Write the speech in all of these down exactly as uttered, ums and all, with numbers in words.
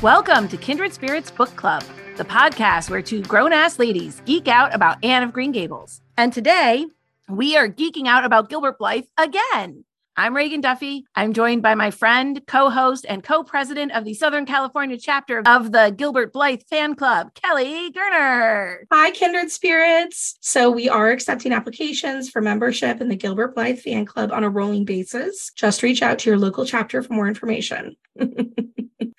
Welcome to Kindred Spirits Book Club, the podcast where two grown-ass ladies geek out about Anne of Green Gables. And today, we are geeking out about Gilbert Blythe again. I'm Reagan Duffy. I'm joined by my friend, co-host, and co-president of the Southern California chapter of the Gilbert Blythe Fan Club, Kelly Gardner. Hi, Kindred Spirits. So we are accepting applications for membership in the Gilbert Blythe Fan Club on a rolling basis. Just reach out to your local chapter for more information.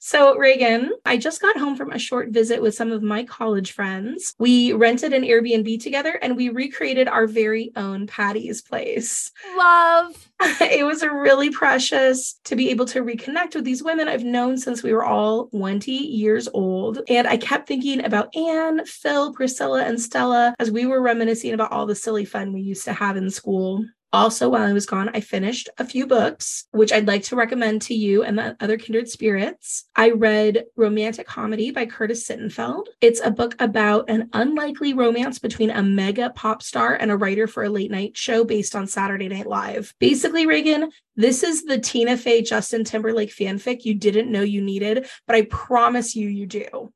So, Reagan, I just got home from a short visit with some of my college friends. We rented an Airbnb together and we recreated our very own Patty's place. Love. It was really precious to be able to reconnect with these women I've known since we were all twenty years old. And I kept thinking about Anne, Phil, Priscilla, and Stella as we were reminiscing about all the silly fun we used to have in school. Also, while I was gone, I finished a few books, which I'd like to recommend to you and the other kindred spirits. I read Romantic Comedy by Curtis Sittenfeld. It's a book about an unlikely romance between a mega pop star and a writer for a late night show based on Saturday Night Live. Basically, Reagan, this is the Tina Fey, Justin Timberlake fanfic you didn't know you needed, but I promise you, you do.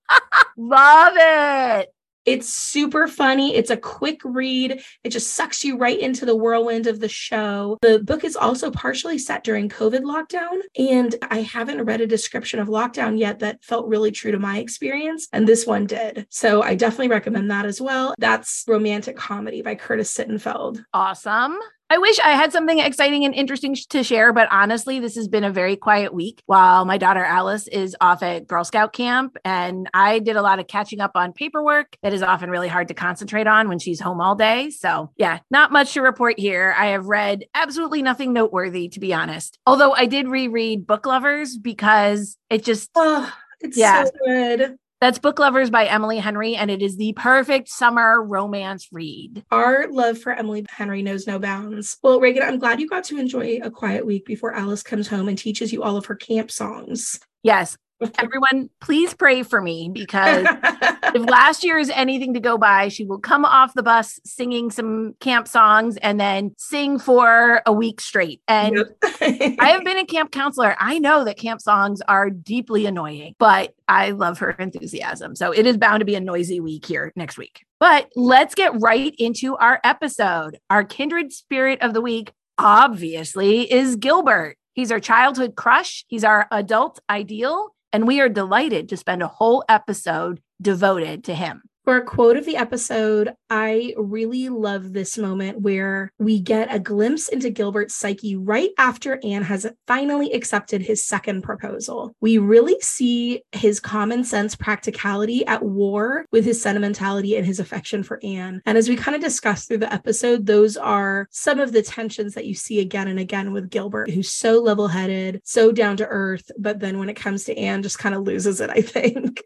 Love it. It's super funny. It's a quick read. It just sucks you right into the whirlwind of the show. The book is also partially set during COVID lockdown, and I haven't read a description of lockdown yet that felt really true to my experience, and this one did. So I definitely recommend that as well. That's Romantic Comedy by Curtis Sittenfeld. Awesome. I wish I had something exciting and interesting to share, but honestly, this has been a very quiet week while my daughter Alice is off at Girl Scout camp, and I did a lot of catching up on paperwork that is often really hard to concentrate on when she's home all day. So yeah, not much to report here. I have read absolutely nothing noteworthy, to be honest. Although I did reread Book Lovers because it just... Oh, it's yeah. so good. That's Book Lovers by Emily Henry, and it is the perfect summer romance read. Our love for Emily Henry knows no bounds. Well, Reagan, I'm glad you got to enjoy a quiet week before Alice comes home and teaches you all of her camp songs. Yes. Everyone, please pray for me, because if last year is anything to go by, she will come off the bus singing some camp songs and then sing for a week straight. And yep. I have been a camp counselor. I know that camp songs are deeply annoying, but I love her enthusiasm. So it is bound to be a noisy week here next week. But let's get right into our episode. Our kindred spirit of the week, obviously, is Gilbert. He's our childhood crush. He's our adult ideal. And we are delighted to spend a whole episode devoted to him. For a quote of the episode, I really love this moment where we get a glimpse into Gilbert's psyche right after Anne has finally accepted his second proposal. We really see his common sense practicality at war with his sentimentality and his affection for Anne. And as we kind of discussed through the episode, those are some of the tensions that you see again and again with Gilbert, who's so level-headed, so down to earth, but then when it comes to Anne, just kind of loses it, I think.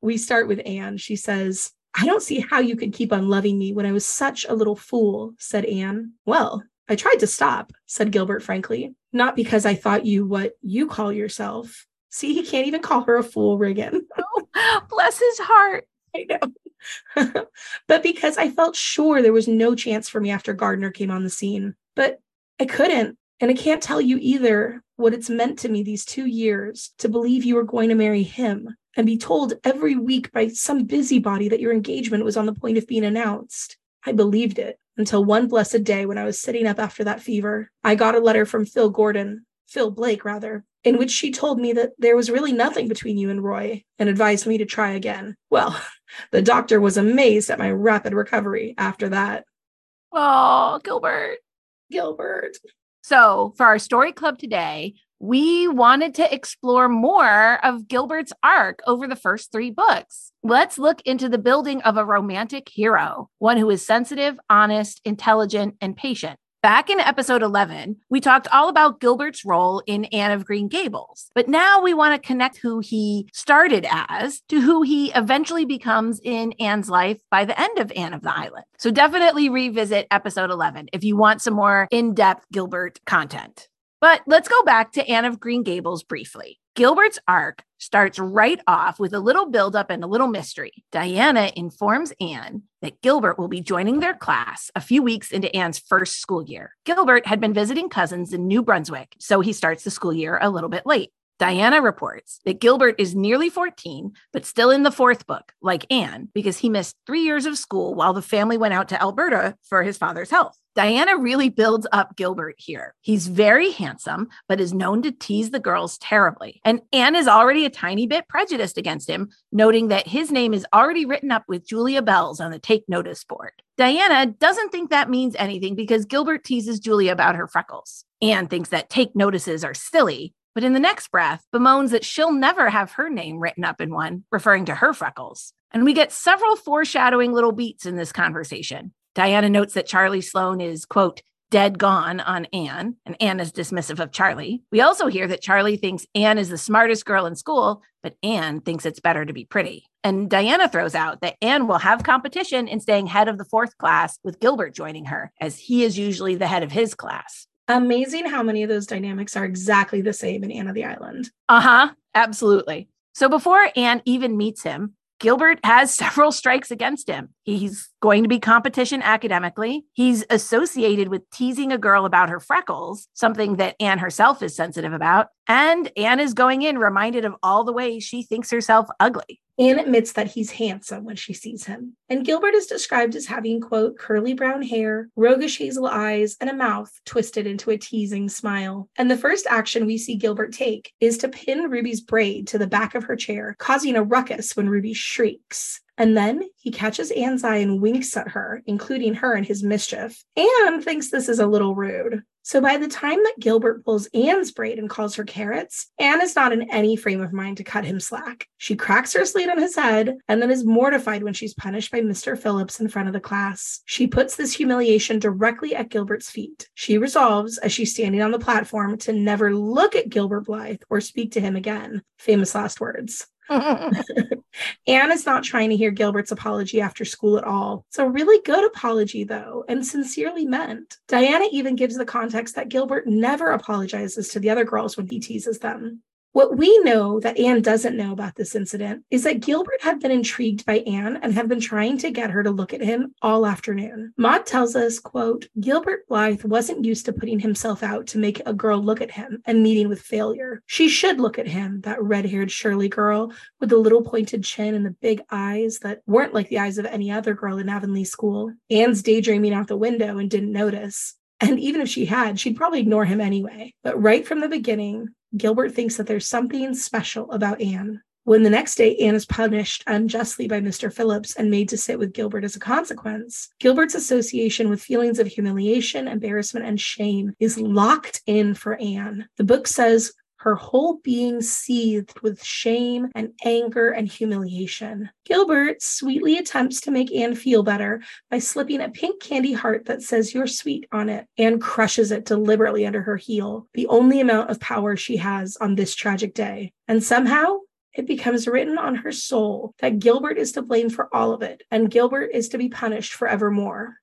We start with Anne. She says, "I don't see how you could keep on loving me when I was such a little fool," said Anne. "Well, I tried to stop," said Gilbert frankly. "Not because I thought you what you call yourself." See, he can't even call her a fool, Reagan. Oh, bless his heart. I know. "But because I felt sure there was no chance for me after Gardner came on the scene. But I couldn't. And I can't tell you either what it's meant to me these two years to believe you were going to marry him and be told every week by some busybody that your engagement was on the point of being announced. I believed it until one blessed day when I was sitting up after that fever. I got a letter from Phil Gordon, Phil Blake rather, in which she told me that there was really nothing between you and Roy and advised me to try again. Well, the doctor was amazed at my rapid recovery after that." Oh, Gilbert. Gilbert. So for our story club today, we wanted to explore more of Gilbert's arc over the first three books. Let's look into the building of a romantic hero, one who is sensitive, honest, intelligent, and patient. Back in episode eleven, we talked all about Gilbert's role in Anne of Green Gables, but now we want to connect who he started as to who he eventually becomes in Anne's life by the end of Anne of the Island. So definitely revisit episode eleven if you want some more in-depth Gilbert content. But let's go back to Anne of Green Gables briefly. Gilbert's arc starts right off with a little buildup and a little mystery. Diana informs Anne that Gilbert will be joining their class a few weeks into Anne's first school year. Gilbert had been visiting cousins in New Brunswick, so he starts the school year a little bit late. Diana reports that Gilbert is nearly fourteen, but still in the fourth book, like Anne, because he missed three years of school while the family went out to Alberta for his father's health. Diana really builds up Gilbert here. He's very handsome, but is known to tease the girls terribly. And Anne is already a tiny bit prejudiced against him, noting that his name is already written up with Julia Bell's on the take notice board. Diana doesn't think that means anything because Gilbert teases Julia about her freckles. Anne thinks that take notices are silly, but in the next breath, bemoans that she'll never have her name written up in one, referring to her freckles. And we get several foreshadowing little beats in this conversation. Diana notes that Charlie Sloan is, quote, dead gone on Anne, and Anne is dismissive of Charlie. We also hear that Charlie thinks Anne is the smartest girl in school, but Anne thinks it's better to be pretty. And Diana throws out that Anne will have competition in staying head of the fourth class with Gilbert joining her, as he is usually the head of his class. Amazing how many of those dynamics are exactly the same in Anne of the Island. Uh-huh, absolutely. So before Anne even meets him, Gilbert has several strikes against him. He's going to be competition academically. He's associated with teasing a girl about her freckles, something that Anne herself is sensitive about. And Anne is going in reminded of all the ways she thinks herself ugly. Anne admits that he's handsome when she sees him. And Gilbert is described as having, quote, curly brown hair, roguish hazel eyes, and a mouth twisted into a teasing smile. And the first action we see Gilbert take is to pin Ruby's braid to the back of her chair, causing a ruckus when Ruby shrieks. And then he catches Anne's eye and winks at her, including her in his mischief. Anne thinks this is a little rude. So by the time that Gilbert pulls Anne's braid and calls her carrots, Anne is not in any frame of mind to cut him slack. She cracks her slate on his head and then is mortified when she's punished by Mister Phillips in front of the class. She puts this humiliation directly at Gilbert's feet. She resolves, as she's standing on the platform, to never look at Gilbert Blythe or speak to him again. Famous last words. Anne is not trying to hear Gilbert's apology after school at all. It's a really good apology, though, and sincerely meant. Diana even gives the context that Gilbert never apologizes to the other girls when he teases them. What we know that Anne doesn't know about this incident is that Gilbert had been intrigued by Anne and had been trying to get her to look at him all afternoon. Maud tells us, quote, Gilbert Blythe wasn't used to putting himself out to make a girl look at him and meeting with failure. She should look at him, that red-haired Shirley girl with the little pointed chin and the big eyes that weren't like the eyes of any other girl in Avonlea School. Anne's daydreaming out the window and didn't notice. And even if she had, she'd probably ignore him anyway. But right from the beginning, Gilbert thinks that there's something special about Anne. When the next day Anne is punished unjustly by Mister Phillips and made to sit with Gilbert as a consequence, Gilbert's association with feelings of humiliation, embarrassment, and shame is locked in for Anne. The book says her whole being seethed with shame and anger and humiliation. Gilbert sweetly attempts to make Anne feel better by slipping a pink candy heart that says you're sweet on it. Anne crushes it deliberately under her heel, the only amount of power she has on this tragic day. And somehow, it becomes written on her soul that Gilbert is to blame for all of it, and Gilbert is to be punished forevermore.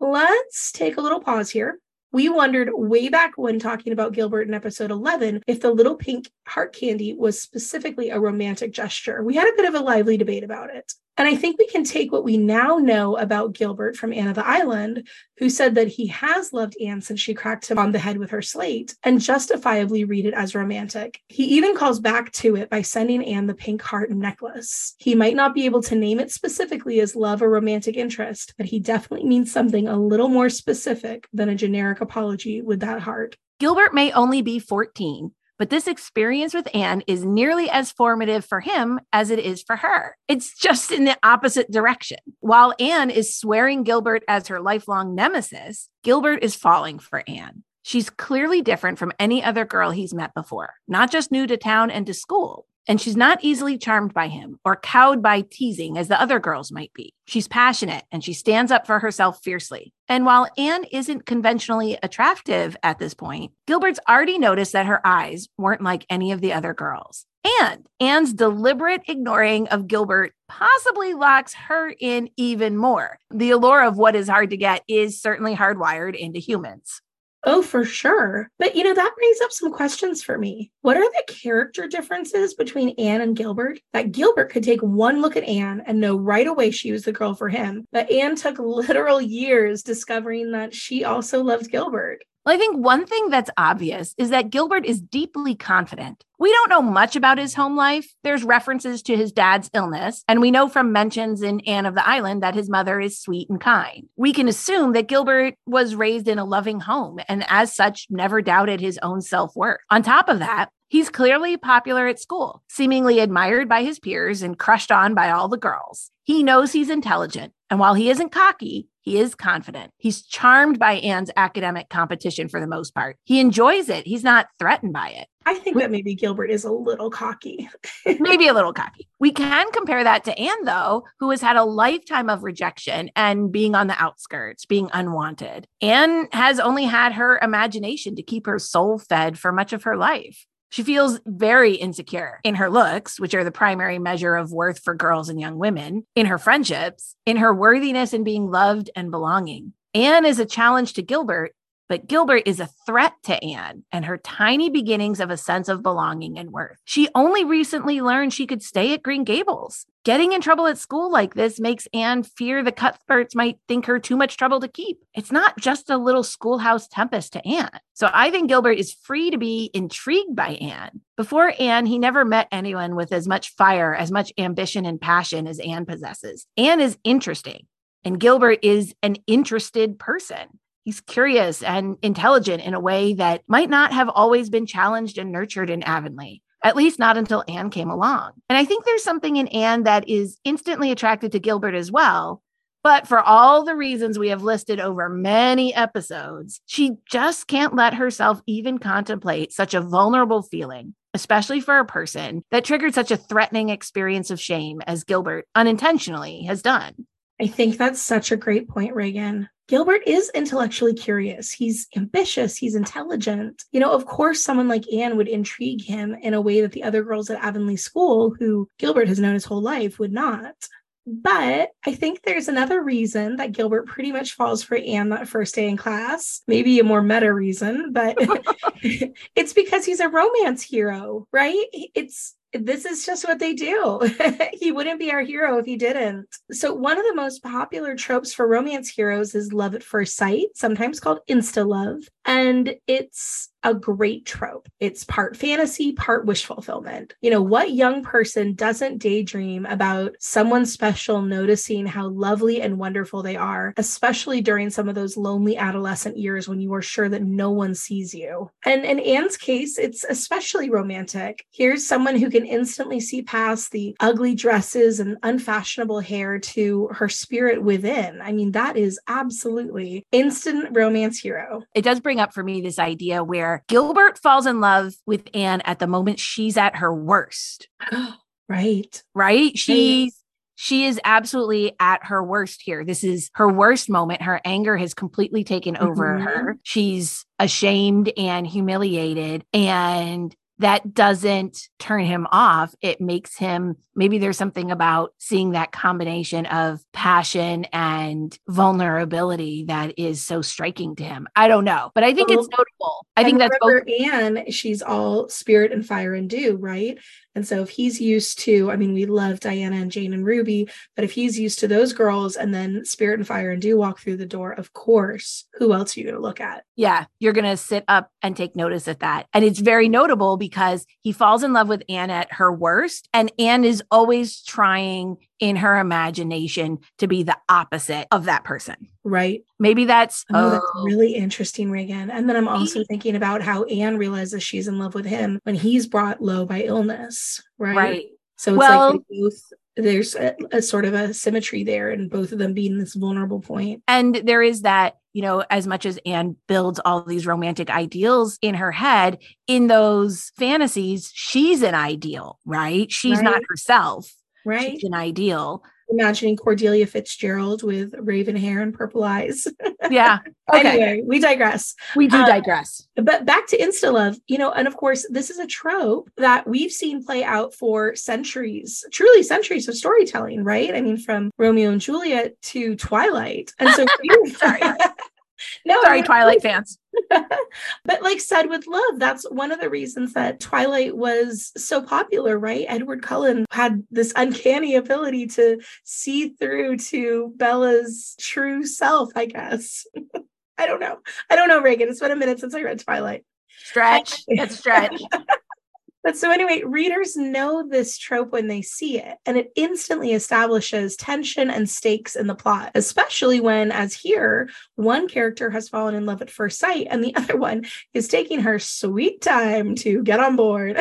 Let's take a little pause here. We wondered way back when talking about Gilbert in episode eleven if the little pink heart candy was specifically a romantic gesture. We had a bit of a lively debate about it. And I think we can take what we now know about Gilbert from Anne of the Island, who said that he has loved Anne since she cracked him on the head with her slate, and justifiably read it as romantic. He even calls back to it by sending Anne the pink heart necklace. He might not be able to name it specifically as love or romantic interest, but he definitely means something a little more specific than a generic apology with that heart. Gilbert may only be fourteen. But this experience with Anne is nearly as formative for him as it is for her. It's just in the opposite direction. While Anne is swearing Gilbert as her lifelong nemesis, Gilbert is falling for Anne. She's clearly different from any other girl he's met before, not just new to town and to school. And she's not easily charmed by him or cowed by teasing as the other girls might be. She's passionate and she stands up for herself fiercely. And while Anne isn't conventionally attractive at this point, Gilbert's already noticed that her eyes weren't like any of the other girls. And Anne's deliberate ignoring of Gilbert possibly locks her in even more. The allure of what is hard to get is certainly hardwired into humans. Oh, for sure. But, you know, that brings up some questions for me. What are the character differences between Anne and Gilbert? That Gilbert could take one look at Anne and know right away she was the girl for him. But Anne took literal years discovering that she also loved Gilbert. Well, I think one thing that's obvious is that Gilbert is deeply confident. We don't know much about his home life. There's references to his dad's illness, and we know from mentions in Anne of the Island that his mother is sweet and kind. We can assume that Gilbert was raised in a loving home and as such never doubted his own self-worth. On top of that, he's clearly popular at school, seemingly admired by his peers and crushed on by all the girls. He knows he's intelligent, and while he isn't cocky, he is confident. He's charmed by Anne's academic competition for the most part. He enjoys it. He's not threatened by it. I think that maybe Gilbert is a little cocky. Maybe a little cocky. We can compare that to Anne, though, who has had a lifetime of rejection and being on the outskirts, being unwanted. Anne has only had her imagination to keep her soul fed for much of her life. She feels very insecure in her looks, which are the primary measure of worth for girls and young women, in her friendships, in her worthiness and being loved and belonging. Anne is a challenge to Gilbert, but Gilbert is a threat to Anne and her tiny beginnings of a sense of belonging and worth. She only recently learned she could stay at Green Gables. Getting in trouble at school like this makes Anne fear the Cuthberts might think her too much trouble to keep. It's not just a little schoolhouse tempest to Anne. So I think Gilbert is free to be intrigued by Anne. Before Anne, he never met anyone with as much fire, as much ambition and passion as Anne possesses. Anne is interesting, and Gilbert is an interested person. He's curious and intelligent in a way that might not have always been challenged and nurtured in Avonlea, at least not until Anne came along. And I think there's something in Anne that is instantly attracted to Gilbert as well. But for all the reasons we have listed over many episodes, she just can't let herself even contemplate such a vulnerable feeling, especially for a person that triggered such a threatening experience of shame as Gilbert unintentionally has done. I think that's such a great point, Reagan. Gilbert is intellectually curious. He's ambitious. He's intelligent. You know, of course, someone like Anne would intrigue him in a way that the other girls at Avonlea School, who Gilbert has known his whole life, would not. But I think there's another reason that Gilbert pretty much falls for Anne that first day in class. Maybe a more meta reason, but it's because he's a romance hero, right? It's This is just what they do. He wouldn't be our hero if he didn't. So one of the most popular tropes for romance heroes is love at first sight, sometimes called insta-love. And it's a great trope. It's part fantasy, part wish fulfillment. You know, what young person doesn't daydream about someone special noticing how lovely and wonderful they are, especially during some of those lonely adolescent years when you are sure that no one sees you? And in Anne's case, it's especially romantic. Here's someone who can instantly see past the ugly dresses and unfashionable hair to her spirit within. I mean, that is absolutely instant romance hero. It does bring up for me this idea where Gilbert falls in love with Anne at the moment she's at her worst. Right. Right? She's right. She is absolutely at her worst here. This is her worst moment. Her anger has completely taken over mm-hmm. her. She's ashamed and humiliated, and that doesn't turn him off. It makes him, maybe there's something about seeing that combination of passion and vulnerability that is so striking to him. I don't know, but I think well, it's notable. I think that's both. Anne, she's all spirit and fire and dew, right? And so if he's used to, I mean, we love Diana and Jane and Ruby, but if he's used to those girls and then spirit and fire and dew walk through the door, of course, who else are you going to look at? Yeah, you're going to sit up and take notice of that. And it's very notable because he falls in love with Anne at her worst, and Anne is always trying in her imagination to be the opposite of that person. Right. Maybe that's, oh, oh. that's really interesting, Reagan. And then I'm also thinking about how Anne realizes she's in love with him when he's brought low by illness. Right. Right. So it's well, like they both, there's a, a sort of a symmetry there and both of them being this vulnerable point. And there is that, you know, as much as Anne builds all these romantic ideals in her head, in those fantasies, she's an ideal, right? She's right. not herself. Right. She's an ideal. Imagining Cordelia Fitzgerald with raven hair and purple eyes. Yeah. Okay. Anyway, we digress. We do um, digress. But back to insta-love, you know, and of course, this is a trope that we've seen play out for centuries, truly centuries of storytelling, right? I mean, from Romeo and Juliet to Twilight. And so, sorry. No, sorry, Twilight fans. But like Said with Love, that's one of the reasons that Twilight was so popular, right? Edward Cullen had this uncanny ability to see through to Bella's true self, I guess. I don't know. I don't know, Reagan. It's been a minute since I read Twilight. Stretch. That's stretch. But so anyway, readers know this trope when they see it, and it instantly establishes tension and stakes in the plot, especially when, as here, one character has fallen in love at first sight and the other one is taking her sweet time to get on board.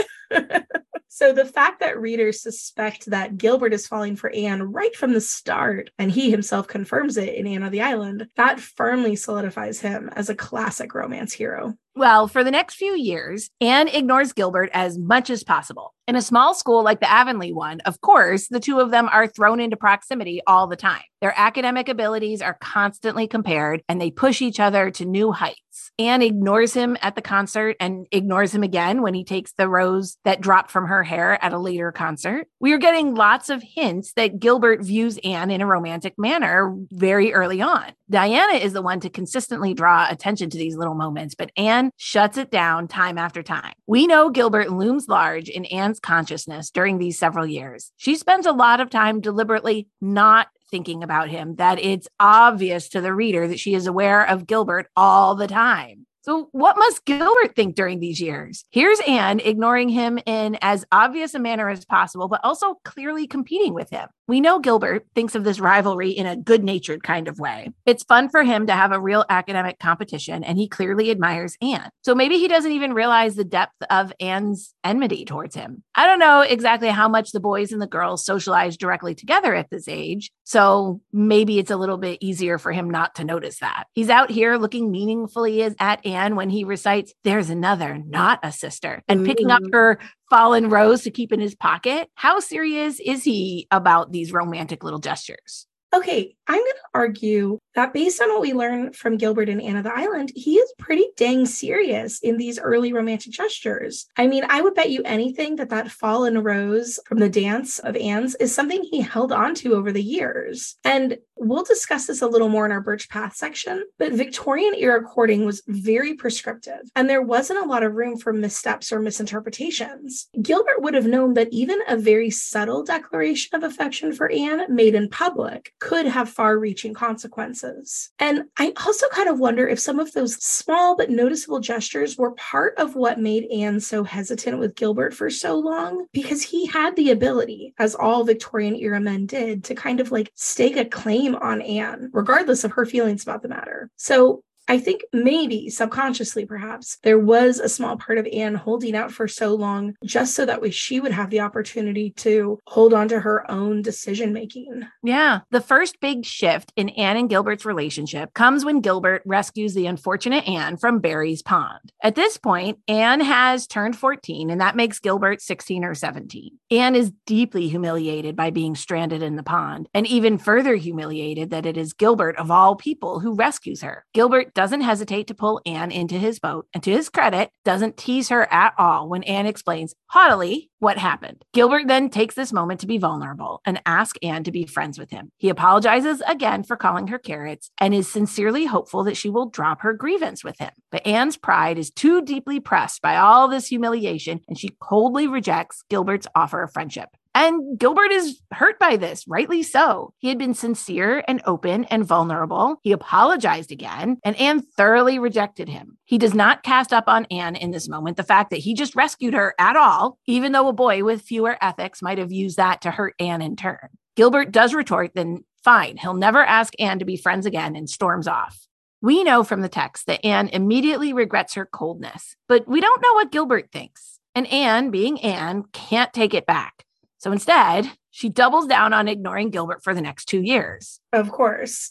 So the fact that readers suspect that Gilbert is falling for Anne right from the start, and he himself confirms it in Anne of the Island, that firmly solidifies him as a classic romance hero. Well, for the next few years, Anne ignores Gilbert as much as possible. In a small school like the Avonlea one, of course, the two of them are thrown into proximity all the time. Their academic abilities are constantly compared, and they push each other to new heights. Anne ignores him at the concert and ignores him again when he takes the rose that dropped from her hair at a later concert. We are getting lots of hints that Gilbert views Anne in a romantic manner very early on. Diana is the one to consistently draw attention to these little moments, but Anne shuts it down time after time. We know Gilbert looms large in Anne's consciousness during these several years. She spends a lot of time deliberately not thinking about him, that it's obvious to the reader that she is aware of Gilbert all the time. So what must Gilbert think during these years? Here's Anne ignoring him in as obvious a manner as possible, but also clearly competing with him. We know Gilbert thinks of this rivalry in a good-natured kind of way. It's fun for him to have a real academic competition, and he clearly admires Anne. So maybe he doesn't even realize the depth of Anne's enmity towards him. I don't know exactly how much the boys and the girls socialize directly together at this age, so maybe it's a little bit easier for him not to notice that. He's out here looking meaningfully at Anne when he recites, "There's another, not a sister," and picking up her fallen rose to keep in his pocket. How serious is he about these romantic little gestures? Okay, I'm going to argue that based on what we learn from Gilbert and Anne of the Island, he is pretty dang serious in these early romantic gestures. I mean, I would bet you anything that that fallen rose from the dance of Anne's is something he held on to over the years. And we'll discuss this a little more in our Birch Path section, but Victorian era courting was very prescriptive, and there wasn't a lot of room for missteps or misinterpretations. Gilbert would have known that even a very subtle declaration of affection for Anne made in public could have far-reaching consequences. And I also kind of wonder if some of those small but noticeable gestures were part of what made Anne so hesitant with Gilbert for so long, because he had the ability, as all Victorian era men did, to kind of like stake a claim on Anne, regardless of her feelings about the matter. So I think maybe subconsciously, perhaps, there was a small part of Anne holding out for so long just so that way she would have the opportunity to hold on to her own decision-making. Yeah. The first big shift in Anne and Gilbert's relationship comes when Gilbert rescues the unfortunate Anne from Barry's pond. At this point, Anne has turned fourteen, and that makes Gilbert sixteen or seventeen. Anne is deeply humiliated by being stranded in the pond, and even further humiliated that it is Gilbert, of all people, who rescues her. Gilbert doesn't hesitate to pull Anne into his boat, and to his credit, doesn't tease her at all when Anne explains haughtily what happened. Gilbert then takes this moment to be vulnerable and ask Anne to be friends with him. He apologizes again for calling her carrots and is sincerely hopeful that she will drop her grievance with him. But Anne's pride is too deeply pressed by all this humiliation, and she coldly rejects Gilbert's offer of friendship. And Gilbert is hurt by this, rightly so. He had been sincere and open and vulnerable. He apologized again, and Anne thoroughly rejected him. He does not cast up on Anne in this moment the fact that he just rescued her at all, even though a boy with fewer ethics might have used that to hurt Anne in turn. Gilbert does retort, then fine, he'll never ask Anne to be friends again, and storms off. We know from the text that Anne immediately regrets her coldness, but we don't know what Gilbert thinks. And Anne, being Anne, can't take it back. So instead, she doubles down on ignoring Gilbert for the next two years. Of course.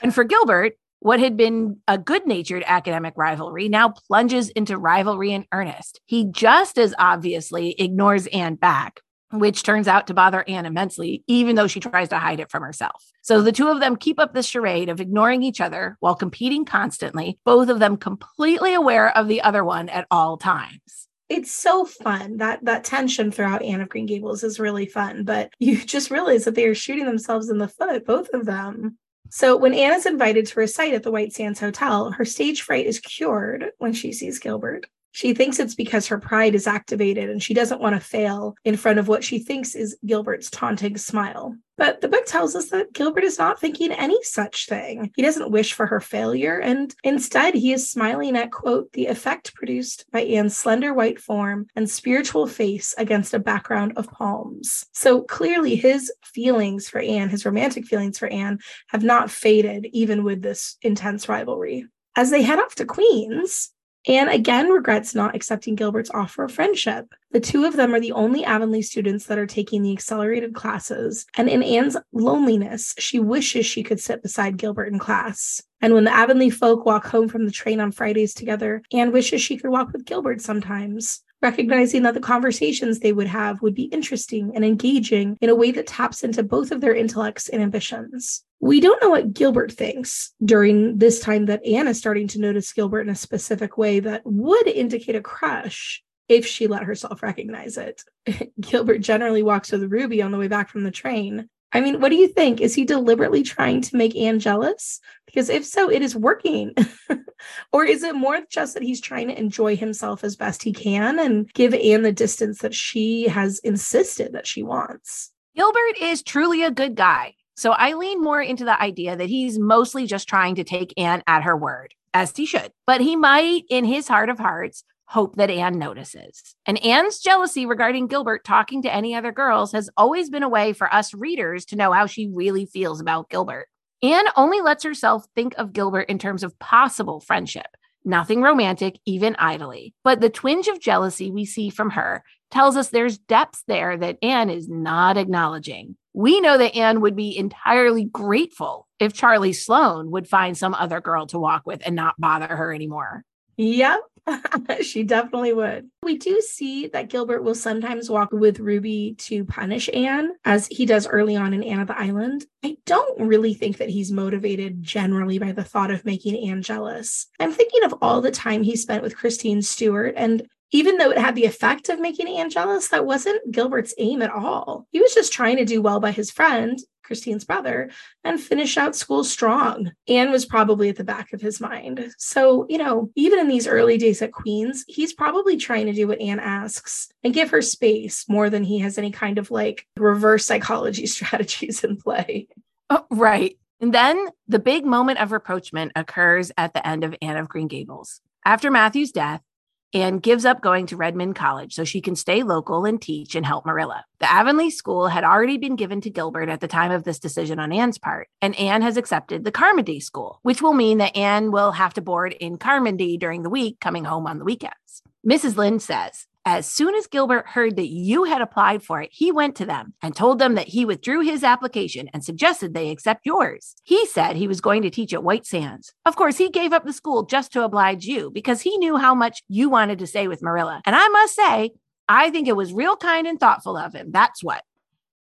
And for Gilbert, what had been a good-natured academic rivalry now plunges into rivalry in earnest. He just as obviously ignores Anne back, which turns out to bother Anne immensely, even though she tries to hide it from herself. So the two of them keep up this charade of ignoring each other while competing constantly, both of them completely aware of the other one at all times. It's so fun. That that tension throughout Anne of Green Gables is really fun, but you just realize that they are shooting themselves in the foot, both of them. So when Anne is invited to recite at the White Sands Hotel, her stage fright is cured when she sees Gilbert. She thinks it's because her pride is activated and she doesn't want to fail in front of what she thinks is Gilbert's taunting smile. But the book tells us that Gilbert is not thinking any such thing. He doesn't wish for her failure, and instead he is smiling at, quote, the effect produced by Anne's slender white form and spiritual face against a background of palms. So clearly his feelings for Anne, his romantic feelings for Anne, have not faded even with this intense rivalry. As they head off to Queens, Anne again regrets not accepting Gilbert's offer of friendship. The two of them are the only Avonlea students that are taking the accelerated classes, and in Anne's loneliness, she wishes she could sit beside Gilbert in class. And when the Avonlea folk walk home from the train on Fridays together, Anne wishes she could walk with Gilbert sometimes, recognizing that the conversations they would have would be interesting and engaging in a way that taps into both of their intellects and ambitions. We don't know what Gilbert thinks during this time that Anne is starting to notice Gilbert in a specific way that would indicate a crush if she let herself recognize it. Gilbert generally walks with Ruby on the way back from the train. I mean, what do you think? Is he deliberately trying to make Anne jealous? Because if so, it is working. Or is it more just that he's trying to enjoy himself as best he can and give Anne the distance that she has insisted that she wants? Gilbert is truly a good guy. So I lean more into the idea that he's mostly just trying to take Anne at her word, as he should. But he might, in his heart of hearts, hope that Anne notices. And Anne's jealousy regarding Gilbert talking to any other girls has always been a way for us readers to know how she really feels about Gilbert. Anne only lets herself think of Gilbert in terms of possible friendship, nothing romantic, even idly. But the twinge of jealousy we see from her tells us there's depths there that Anne is not acknowledging. We know that Anne would be entirely grateful if Charlie Sloan would find some other girl to walk with and not bother her anymore. Yep. She definitely would. We do see that Gilbert will sometimes walk with Ruby to punish Anne, as he does early on in Anne of the Island. I don't really think that he's motivated generally by the thought of making Anne jealous. I'm thinking of all the time he spent with Christine Stewart, and even though it had the effect of making Anne jealous, that wasn't Gilbert's aim at all. He was just trying to do well by his friend, Christine's brother, and finish out school strong. Anne was probably at the back of his mind. So, you know, even in these early days at Queens, he's probably trying to do what Anne asks and give her space more than he has any kind of like reverse psychology strategies in play. Oh, right. And then the big moment of rapprochement occurs at the end of Anne of Green Gables. After Matthew's death, Anne gives up going to Redmond College so she can stay local and teach and help Marilla. The Avonlea School had already been given to Gilbert at the time of this decision on Anne's part, and Anne has accepted the Carmody School, which will mean that Anne will have to board in Carmody during the week, coming home on the weekends. Missus Lynde says, as soon as Gilbert heard that you had applied for it, he went to them and told them that he withdrew his application and suggested they accept yours. He said he was going to teach at White Sands. Of course, he gave up the school just to oblige you because he knew how much you wanted to stay with Marilla. And I must say, I think it was real kind and thoughtful of him. That's what.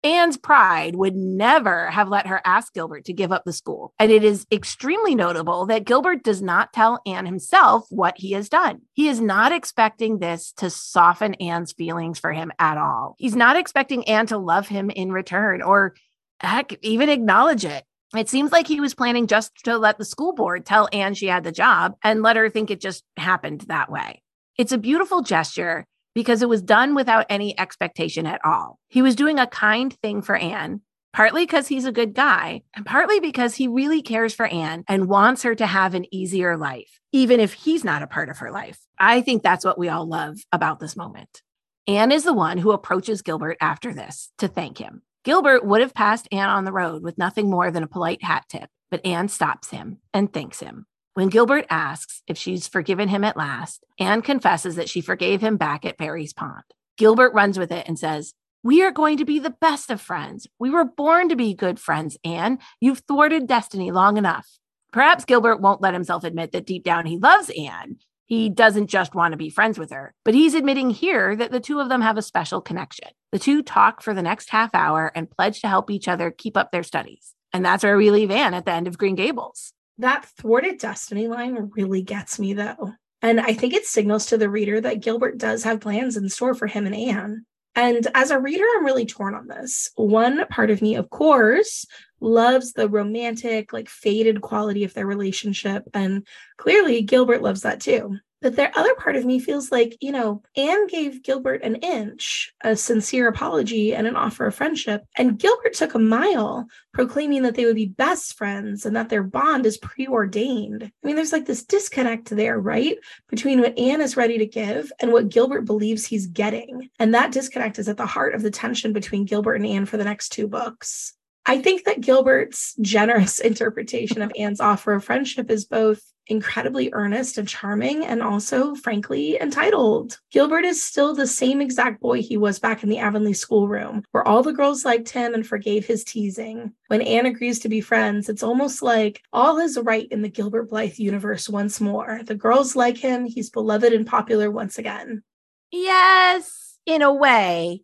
Anne's pride would never have let her ask Gilbert to give up the school. And it is extremely notable that Gilbert does not tell Anne himself what he has done. He is not expecting this to soften Anne's feelings for him at all. He's not expecting Anne to love him in return or, heck, even acknowledge it. It seems like he was planning just to let the school board tell Anne she had the job and let her think it just happened that way. It's a beautiful gesture, because it was done without any expectation at all. He was doing a kind thing for Anne, partly because he's a good guy, and partly because he really cares for Anne and wants her to have an easier life, even if he's not a part of her life. I think that's what we all love about this moment. Anne is the one who approaches Gilbert after this to thank him. Gilbert would have passed Anne on the road with nothing more than a polite hat tip, but Anne stops him and thanks him. When Gilbert asks if she's forgiven him at last, Anne confesses that she forgave him back at Barry's pond. Gilbert runs with it and says, "We are going to be the best of friends. We were born to be good friends, Anne. You've thwarted destiny long enough." Perhaps Gilbert won't let himself admit that deep down he loves Anne. He doesn't just want to be friends with her, but he's admitting here that the two of them have a special connection. The two talk for the next half hour and pledge to help each other keep up their studies. And that's where we leave Anne at the end of Green Gables. That thwarted destiny line really gets me, though. And I think it signals to the reader that Gilbert does have plans in store for him and Anne. And as a reader, I'm really torn on this. One part of me, of course, loves the romantic, like faded quality of their relationship. And clearly Gilbert loves that too. But the other part of me feels like, you know, Anne gave Gilbert an inch, a sincere apology and an offer of friendship. And Gilbert took a mile, proclaiming that they would be best friends and that their bond is preordained. I mean, there's like this disconnect there, right? Between what Anne is ready to give and what Gilbert believes he's getting. And that disconnect is at the heart of the tension between Gilbert and Anne for the next two books. I think that Gilbert's generous interpretation of Anne's offer of friendship is both incredibly earnest and charming, and also, frankly, entitled. Gilbert is still the same exact boy he was back in the Avonlea schoolroom, where all the girls liked him and forgave his teasing. When Anne agrees to be friends, it's almost like all is right in the Gilbert Blythe universe once more. The girls like him, he's beloved and popular once again. Yes, in a way.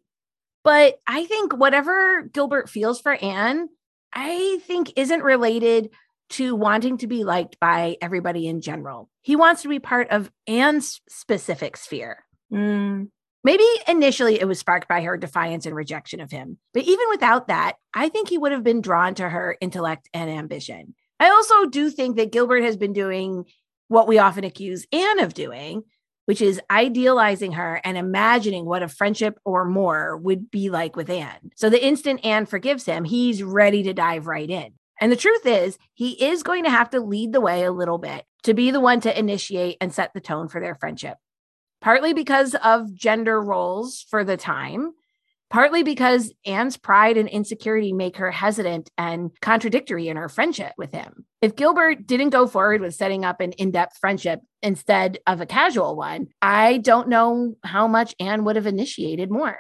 But I think whatever Gilbert feels for Anne, I think isn't related to wanting to be liked by everybody in general. He wants to be part of Anne's specific sphere. Mm. Maybe initially it was sparked by her defiance and rejection of him. But even without that, I think he would have been drawn to her intellect and ambition. I also do think that Gilbert has been doing what we often accuse Anne of doing, which is idealizing her and imagining what a friendship or more would be like with Anne. So the instant Anne forgives him, he's ready to dive right in. And the truth is, he is going to have to lead the way a little bit to be the one to initiate and set the tone for their friendship. Partly because of gender roles for the time, partly because Anne's pride and insecurity make her hesitant and contradictory in her friendship with him. If Gilbert didn't go forward with setting up an in-depth friendship instead of a casual one, I don't know how much Anne would have initiated more.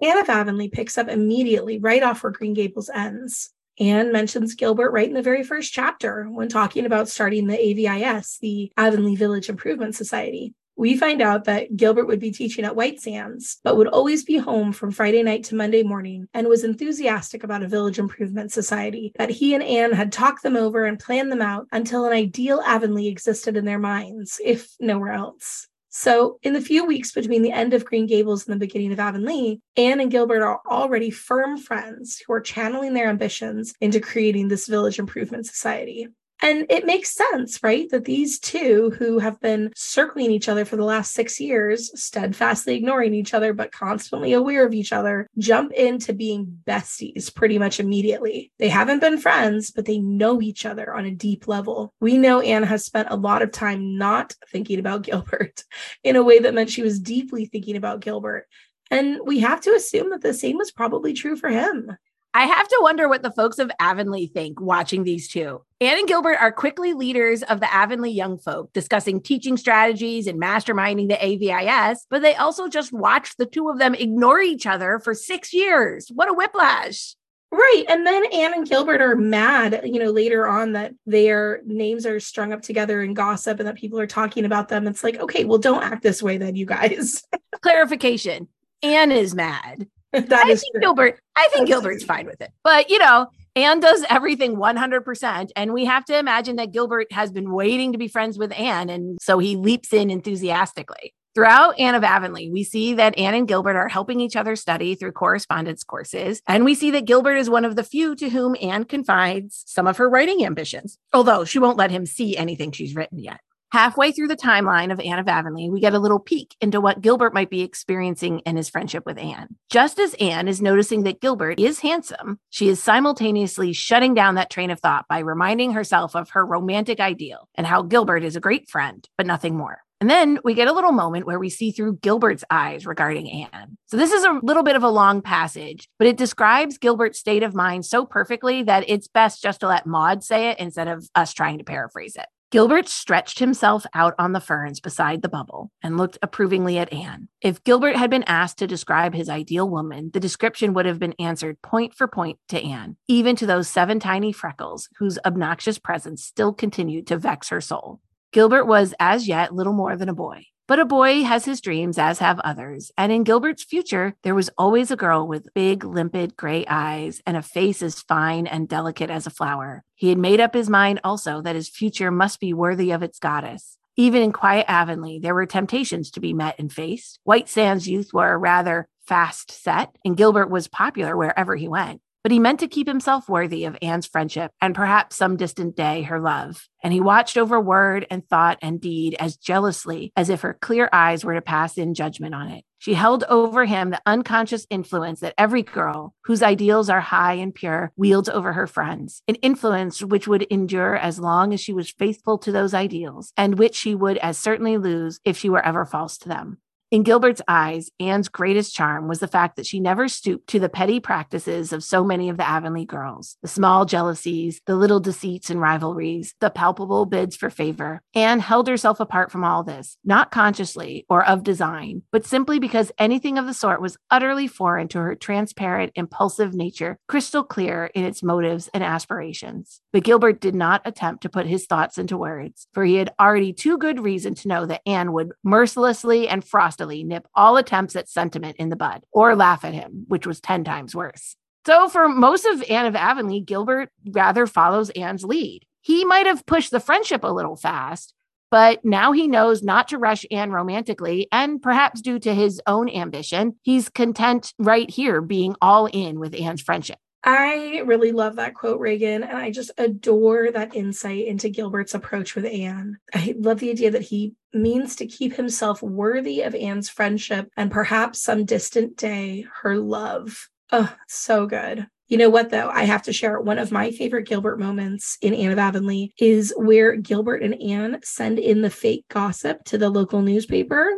Anne of Avonlea picks up immediately right off where Green Gables ends. Anne mentions Gilbert right in the very first chapter when talking about starting the A V I S, the Avonlea Village Improvement Society. We find out that Gilbert would be teaching at White Sands, but would always be home from Friday night to Monday morning, and was enthusiastic about a village improvement society, that he and Anne had talked them over and planned them out until an ideal Avonlea existed in their minds, if nowhere else. So in the few weeks between the end of Green Gables and the beginning of Avonlea, Anne and Gilbert are already firm friends who are channeling their ambitions into creating this village improvement society. And it makes sense, right, that these two who have been circling each other for the last six years, steadfastly ignoring each other, but constantly aware of each other, jump into being besties pretty much immediately. They haven't been friends, but they know each other on a deep level. We know Anne has spent a lot of time not thinking about Gilbert in a way that meant she was deeply thinking about Gilbert. And we have to assume that the same was probably true for him. I have to wonder what the folks of Avonlea think watching these two. Anne and Gilbert are quickly leaders of the Avonlea young folk, discussing teaching strategies and masterminding the A V I S, but they also just watched the two of them ignore each other for six years. What a whiplash. Right. And then Anne and Gilbert are mad, you know, later on that their names are strung up together in gossip and that people are talking about them. It's like, okay, well, don't act this way then, you guys. Clarification. Anne is mad. That I is think true. Gilbert, I think That's Gilbert's true. Fine with it. But, you know, Anne does everything one hundred percent. And we have to imagine that Gilbert has been waiting to be friends with Anne. And so he leaps in enthusiastically. Throughout Anne of Avonlea, we see that Anne and Gilbert are helping each other study through correspondence courses. And we see that Gilbert is one of the few to whom Anne confides some of her writing ambitions, although she won't let him see anything she's written yet. Halfway through the timeline of Anne of Avonlea, we get a little peek into what Gilbert might be experiencing in his friendship with Anne. Just as Anne is noticing that Gilbert is handsome, she is simultaneously shutting down that train of thought by reminding herself of her romantic ideal and how Gilbert is a great friend, but nothing more. And then we get a little moment where we see through Gilbert's eyes regarding Anne. So this is a little bit of a long passage, but it describes Gilbert's state of mind so perfectly that it's best just to let Maude say it instead of us trying to paraphrase it. Gilbert stretched himself out on the ferns beside the bubble and looked approvingly at Anne. If Gilbert had been asked to describe his ideal woman, the description would have been answered point for point to Anne, even to those seven tiny freckles whose obnoxious presence still continued to vex her soul. Gilbert was, as yet, little more than a boy. But a boy has his dreams, as have others, and in Gilbert's future, there was always a girl with big, limpid, gray eyes and a face as fine and delicate as a flower. He had made up his mind also that his future must be worthy of its goddess. Even in quiet Avonlea, there were temptations to be met and faced. White Sands youth were rather fast set, and Gilbert was popular wherever he went. but he meant to keep himself worthy of Anne's friendship and perhaps some distant day her love. And he watched over word and thought and deed as jealously as if her clear eyes were to pass in judgment on it. She held over him the unconscious influence that every girl, whose ideals are high and pure, wields over her friends, an influence which would endure as long as she was faithful to those ideals, and which she would as certainly lose if she were ever false to them. In Gilbert's eyes, Anne's greatest charm was the fact that she never stooped to the petty practices of so many of the Avonlea girls, the small jealousies, the little deceits and rivalries, the palpable bids for favor. Anne held herself apart from all this, not consciously or of design, but simply because anything of the sort was utterly foreign to her transparent, impulsive nature, crystal clear in its motives and aspirations. But Gilbert did not attempt to put his thoughts into words, for he had already too good reason to know that Anne would mercilessly and frostily nip all attempts at sentiment in the bud, or laugh at him, which was ten times worse. So for most of Anne of Avonlea, Gilbert rather follows Anne's lead. He might have pushed the friendship a little fast, but now he knows not to rush Anne romantically, and perhaps due to his own ambition, he's content right here being all in with Anne's friendship. I really love that quote, Reagan, and I just adore that insight into Gilbert's approach with Anne. I love the idea that he means to keep himself worthy of Anne's friendship and perhaps some distant day, her love. Oh, so good. You know what, though? I have to share one of my favorite Gilbert moments in Anne of Avonlea is where Gilbert and Anne send in the fake gossip to the local newspaper.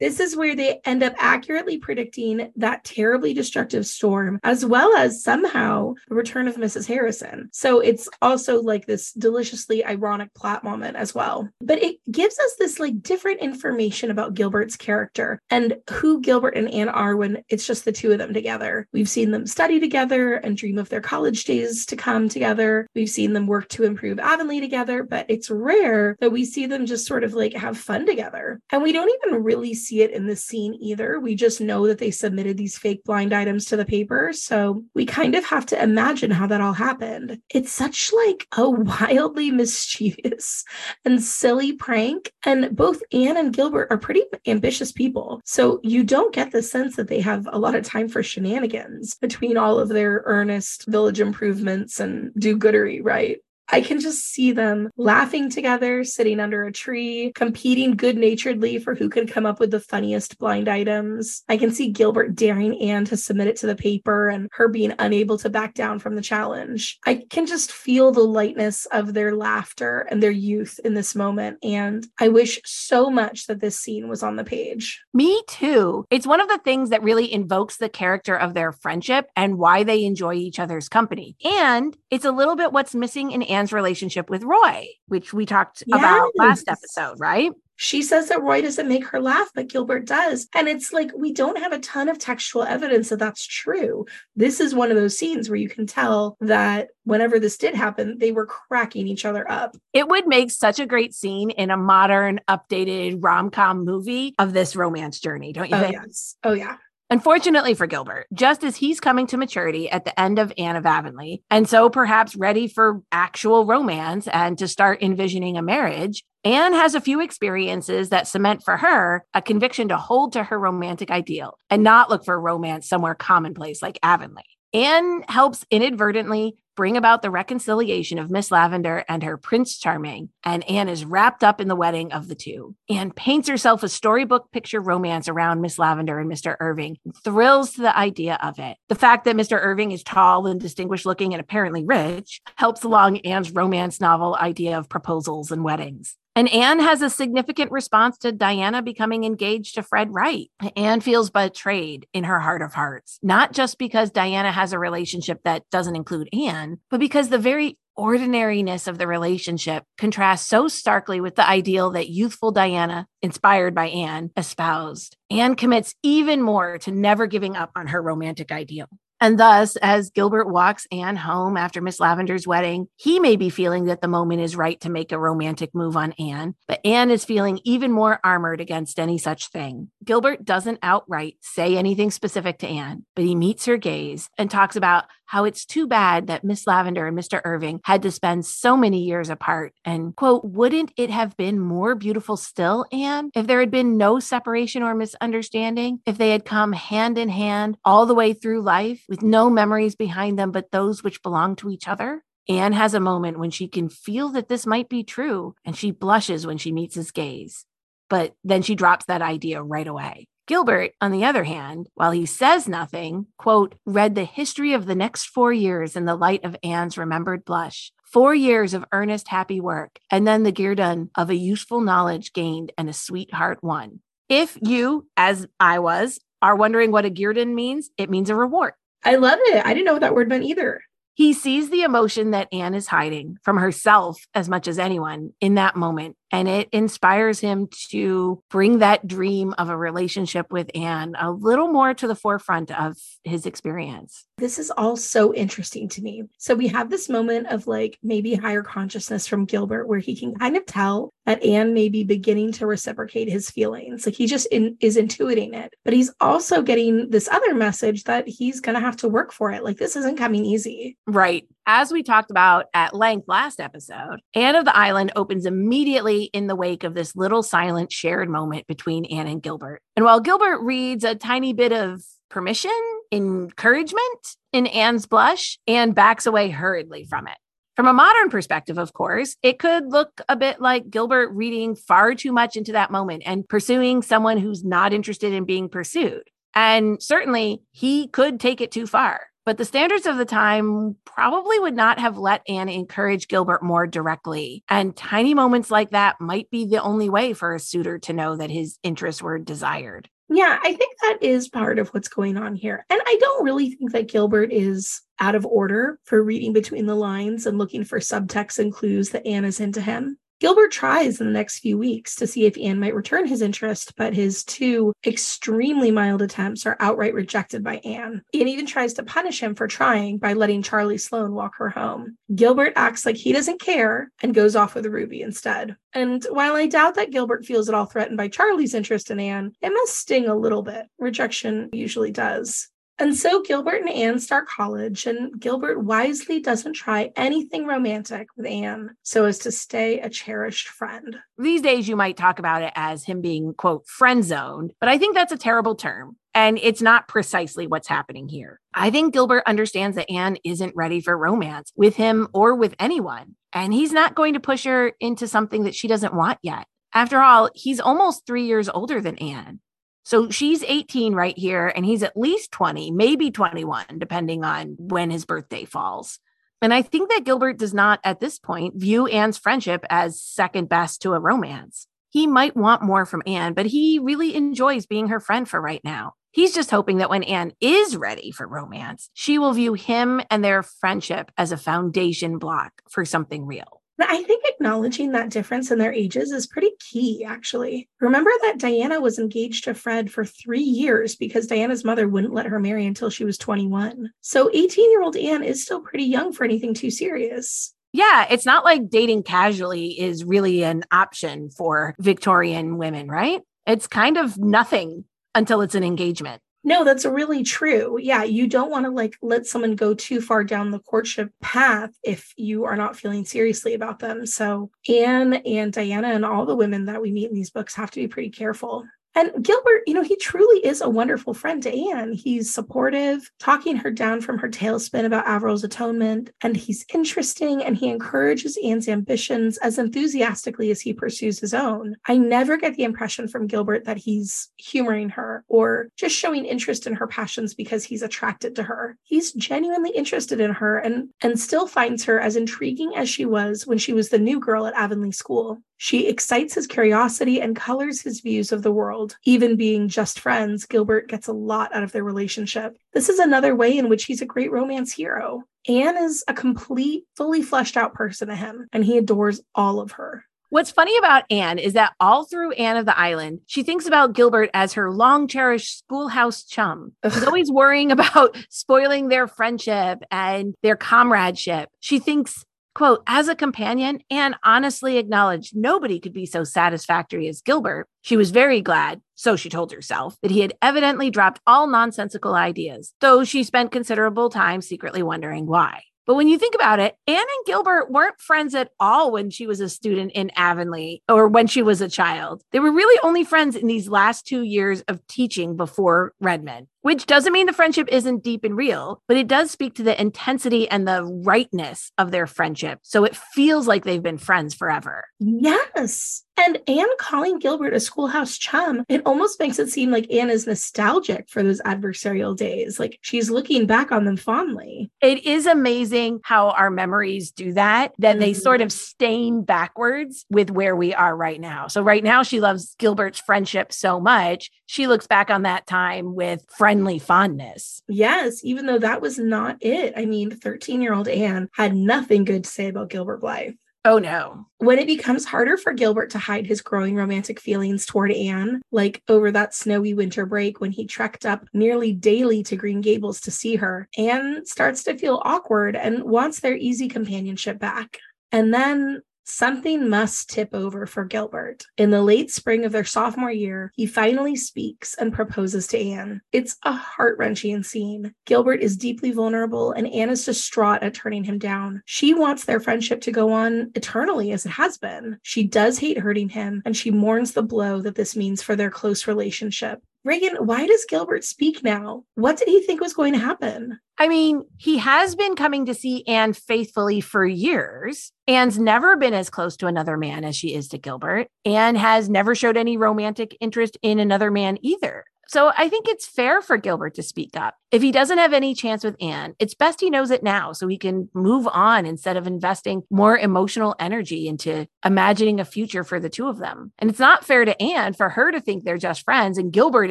This is where they end up accurately predicting that terribly destructive storm, as well as somehow the return of Missus Harrison. So it's also like this deliciously ironic plot moment as well. But it gives us this like different information about Gilbert's character and who Gilbert and Anne are when it's just the two of them together. We've seen them study together and dream of their college days to come together. We've seen them work to improve Avonlea together, but it's rare that we see them just sort of like have fun together. And we don't even really see it in this scene either. We just know that they submitted these fake blind items to the paper, so we kind of have to imagine how that all happened. It's such like a wildly mischievous and silly prank, and both Anne and Gilbert are pretty ambitious people, so you don't get the sense that they have a lot of time for shenanigans between all of their earnest village improvements and do-goodery, right? I can just see them laughing together, sitting under a tree, competing good-naturedly for who can come up with the funniest blind items. I can see Gilbert daring Anne to submit it to the paper and her being unable to back down from the challenge. I can just feel the lightness of their laughter and their youth in this moment, and I wish so much that this scene was on the page. Me too. It's one of the things that really invokes the character of their friendship and why they enjoy each other's company. And it's a little bit what's missing in Anne's relationship with Roy, which we talked yes. about last episode, right? She says that Roy doesn't make her laugh, but Gilbert does. And it's like, we don't have a ton of textual evidence that that's true. This is one of those scenes where you can tell that whenever this did happen, they were cracking each other up. It would make such a great scene in a modern, updated rom-com movie of this romance journey, don't you oh, think? Yes. Oh, yeah. Unfortunately for Gilbert, just as he's coming to maturity at the end of Anne of Avonlea, and so perhaps ready for actual romance and to start envisioning a marriage, Anne has a few experiences that cement for her a conviction to hold to her romantic ideal and not look for romance somewhere commonplace like Avonlea. Anne helps inadvertently bring about the reconciliation of Miss Lavender and her Prince Charming, and Anne is wrapped up in the wedding of the two. Anne paints herself a storybook picture romance around Miss Lavender and Mister Irving, and thrills to the idea of it. The fact that Mister Irving is tall and distinguished looking and apparently rich helps along Anne's romance novel idea of proposals and weddings. And Anne has a significant response to Diana becoming engaged to Fred Wright. Anne feels betrayed in her heart of hearts, not just because Diana has a relationship that doesn't include Anne, but because the very ordinariness of the relationship contrasts so starkly with the ideal that youthful Diana, inspired by Anne, espoused. Anne commits even more to never giving up on her romantic ideal. And thus, as Gilbert walks Anne home after Miss Lavender's wedding, he may be feeling that the moment is right to make a romantic move on Anne, but Anne is feeling even more armored against any such thing. Gilbert doesn't outright say anything specific to Anne, but he meets her gaze and talks about how it's too bad that Miss Lavender and Mister Irving had to spend so many years apart. And, quote, wouldn't it have been more beautiful still, Anne, if there had been no separation or misunderstanding, if they had come hand in hand all the way through life with no memories behind them but those which belong to each other? Anne has a moment when she can feel that this might be true, and she blushes when she meets his gaze. But then she drops that idea right away. Gilbert, on the other hand, while he says nothing, quote, read the history of the next four years in the light of Anne's remembered blush. Four years of earnest, happy work, and then the guerdon of a useful knowledge gained and a sweetheart won. If you, as I was, are wondering what a guerdon means, it means a reward. I love it. I didn't know what that word meant either. He sees the emotion that Anne is hiding from herself as much as anyone in that moment, and it inspires him to bring that dream of a relationship with Anne a little more to the forefront of his experience. This is all so interesting to me. So we have this moment of like maybe higher consciousness from Gilbert where he can kind of tell that Anne may be beginning to reciprocate his feelings. Like he just in, is intuiting it, but he's also getting this other message that he's going to have to work for it. Like this isn't coming easy. Right. As we talked about at length last episode, Anne of the Island opens immediately in the wake of this little silent shared moment between Anne and Gilbert. And while Gilbert reads a tiny bit of permission, encouragement in Anne's blush, Anne backs away hurriedly from it. From a modern perspective, of course, it could look a bit like Gilbert reading far too much into that moment and pursuing someone who's not interested in being pursued. And certainly he could take it too far. But the standards of the time probably would not have let Anne encourage Gilbert more directly. And tiny moments like that might be the only way for a suitor to know that his interests were desired. Yeah, I think that is part of what's going on here. And I don't really think that Gilbert is out of order for reading between the lines and looking for subtext and clues that Anne is into him. Gilbert tries in the next few weeks to see if Anne might return his interest, but his two extremely mild attempts are outright rejected by Anne. Anne even tries to punish him for trying by letting Charlie Sloan walk her home. Gilbert acts like he doesn't care and goes off with Ruby instead. And while I doubt that Gilbert feels at all threatened by Charlie's interest in Anne, it must sting a little bit. Rejection usually does. And so Gilbert and Anne start college, and Gilbert wisely doesn't try anything romantic with Anne so as to stay a cherished friend. These days, you might talk about it as him being, quote, friend-zoned, but I think that's a terrible term, and it's not precisely what's happening here. I think Gilbert understands that Anne isn't ready for romance with him or with anyone, and he's not going to push her into something that she doesn't want yet. After all, he's almost three years older than Anne. So she's eighteen right here, and he's at least twenty, maybe twenty-one, depending on when his birthday falls. And I think that Gilbert does not, at this point, view Anne's friendship as second best to a romance. He might want more from Anne, but he really enjoys being her friend for right now. He's just hoping that when Anne is ready for romance, she will view him and their friendship as a foundation block for something real. I think acknowledging that difference in their ages is pretty key, actually. Remember that Diana was engaged to Fred for three years because Diana's mother wouldn't let her marry until she was twenty-one. So eighteen-year-old Anne is still pretty young for anything too serious. Yeah, it's not like dating casually is really an option for Victorian women, right? It's kind of nothing until it's an engagement. No, that's really true. Yeah, you don't want to like let someone go too far down the courtship path if you are not feeling seriously about them. So Anne and Diana and all the women that we meet in these books have to be pretty careful. And Gilbert, you know, he truly is a wonderful friend to Anne. He's supportive, talking her down from her tailspin about Averil's atonement, and he's interesting, and he encourages Anne's ambitions as enthusiastically as he pursues his own. I never get the impression from Gilbert that he's humoring her or just showing interest in her passions because he's attracted to her. He's genuinely interested in her and, and still finds her as intriguing as she was when she was the new girl at Avonlea School. She excites his curiosity and colors his views of the world. Even being just friends, Gilbert gets a lot out of their relationship. This is another way in which he's a great romance hero. Anne is a complete, fully fleshed out person to him, and he adores all of her. What's funny about Anne is that all through Anne of the Island, she thinks about Gilbert as her long-cherished schoolhouse chum. She's always worrying about spoiling their friendship and their comradeship. She thinks Quote, as a companion, Anne honestly acknowledged nobody could be so satisfactory as Gilbert. She was very glad, so she told herself, that he had evidently dropped all nonsensical ideas, though she spent considerable time secretly wondering why. But when you think about it, Anne and Gilbert weren't friends at all when she was a student in Avonlea or when she was a child. They were really only friends in these last two years of teaching before Redmond, which doesn't mean the friendship isn't deep and real, but it does speak to the intensity and the rightness of their friendship. So it feels like they've been friends forever. Yes. And Anne calling Gilbert a schoolhouse chum, it almost makes it seem like Anne is nostalgic for those adversarial days. Like she's looking back on them fondly. It is amazing how our memories do that, that mm-hmm. they sort of stain backwards with where we are right now. So right now she loves Gilbert's friendship so much. She looks back on that time with friendly fondness. Yes, even though that was not it. I mean, thirteen-year-old Anne had nothing good to say about Gilbert Blythe. Oh, no. When it becomes harder for Gilbert to hide his growing romantic feelings toward Anne, like over that snowy winter break when he trekked up nearly daily to Green Gables to see her, Anne starts to feel awkward and wants their easy companionship back. And then something must tip over for Gilbert. In the late spring of their sophomore year, he finally speaks and proposes to Anne. It's a heart-wrenching scene. Gilbert is deeply vulnerable, and Anne is distraught at turning him down. She wants their friendship to go on eternally, as it has been. She does hate hurting him, and she mourns the blow that this means for their close relationship. Reagan, why does Gilbert speak now? What did he think was going to happen? I mean, he has been coming to see Anne faithfully for years. Anne's never been as close to another man as she is to Gilbert. Anne has never showed any romantic interest in another man either. So I think it's fair for Gilbert to speak up. If he doesn't have any chance with Anne, it's best he knows it now so he can move on instead of investing more emotional energy into imagining a future for the two of them. And it's not fair to Anne for her to think they're just friends and Gilbert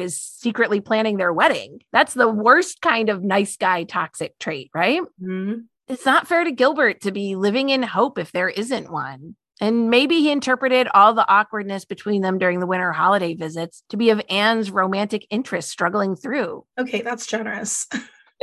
is secretly planning their wedding. That's the worst kind of nice guy toxic trait, right? Mm-hmm. It's not fair to Gilbert to be living in hope if there isn't one. And maybe he interpreted all the awkwardness between them during the winter holiday visits to be of Anne's romantic interest struggling through. Okay, that's generous.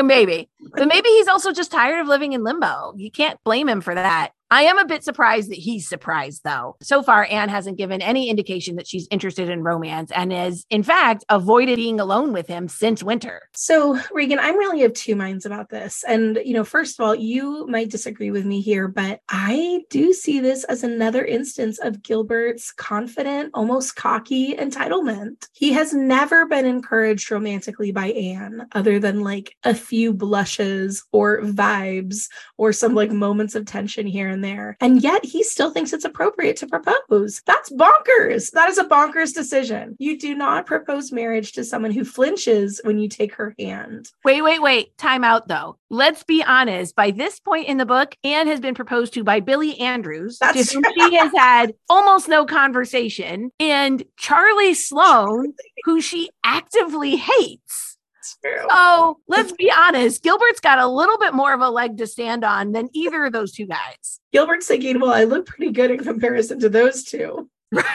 Maybe. But maybe he's also just tired of living in limbo. You can't blame him for that. I am a bit surprised that he's surprised, though. So far, Anne hasn't given any indication that she's interested in romance and has, in fact, avoided being alone with him since winter. So, Regan, I'm really of two minds about this. And, you know, first of all, you might disagree with me here, but I do see this as another instance of Gilbert's confident, almost cocky entitlement. He has never been encouraged romantically by Anne, other than like a few blushes or vibes or some like moments of tension here and there. And yet he still thinks it's appropriate to propose. That's bonkers. That is a bonkers decision. You do not propose marriage to someone who flinches when you take her hand. Wait, wait, wait. Time out though. Let's be honest. By this point in the book, Anne has been proposed to by Billy Andrews. That's true. She has had almost no conversation. And Charlie Sloan, who she actively hates. So let's be honest, Gilbert's got a little bit more of a leg to stand on than either of those two guys. Gilbert's thinking, well, I look pretty good in comparison to those two. Right.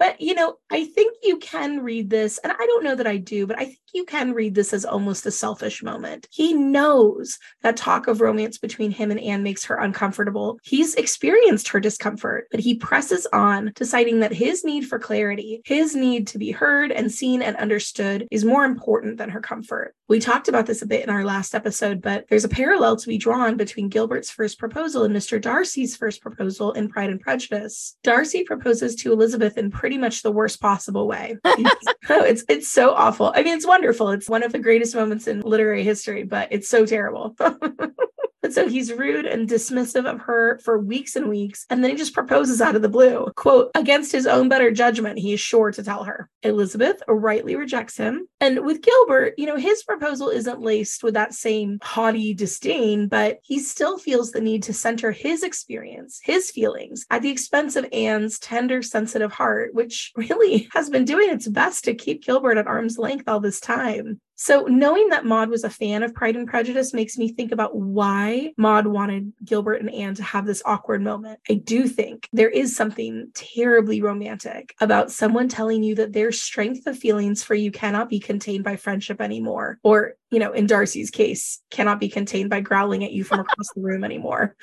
But, you know, I think you can read this, and I don't know that I do, but I think you can read this as almost a selfish moment. He knows that talk of romance between him and Anne makes her uncomfortable. He's experienced her discomfort, but he presses on, deciding that his need for clarity, his need to be heard and seen and understood is more important than her comfort. We talked about this a bit in our last episode, but there's a parallel to be drawn between Gilbert's first proposal and Mister Darcy's first proposal in Pride and Prejudice. Darcy proposes to Elizabeth in pretty Pretty much the worst possible way. Oh, it's it's so awful. I mean, it's wonderful. It's one of the greatest moments in literary history, but it's so terrible. But so he's rude and dismissive of her for weeks and weeks. And then he just proposes out of the blue, quote, against his own better judgment. He is sure to tell her. Elizabeth rightly rejects him. And with Gilbert, you know, his proposal isn't laced with that same haughty disdain, but he still feels the need to center his experience, his feelings at the expense of Anne's tender, sensitive heart, which really has been doing its best to keep Gilbert at arm's length all this time. So knowing that Maude was a fan of Pride and Prejudice makes me think about why Maude wanted Gilbert and Anne to have this awkward moment. I do think there is something terribly romantic about someone telling you that their strength of feelings for you cannot be contained by friendship anymore, or, you know, in Darcy's case, cannot be contained by growling at you from across the room anymore.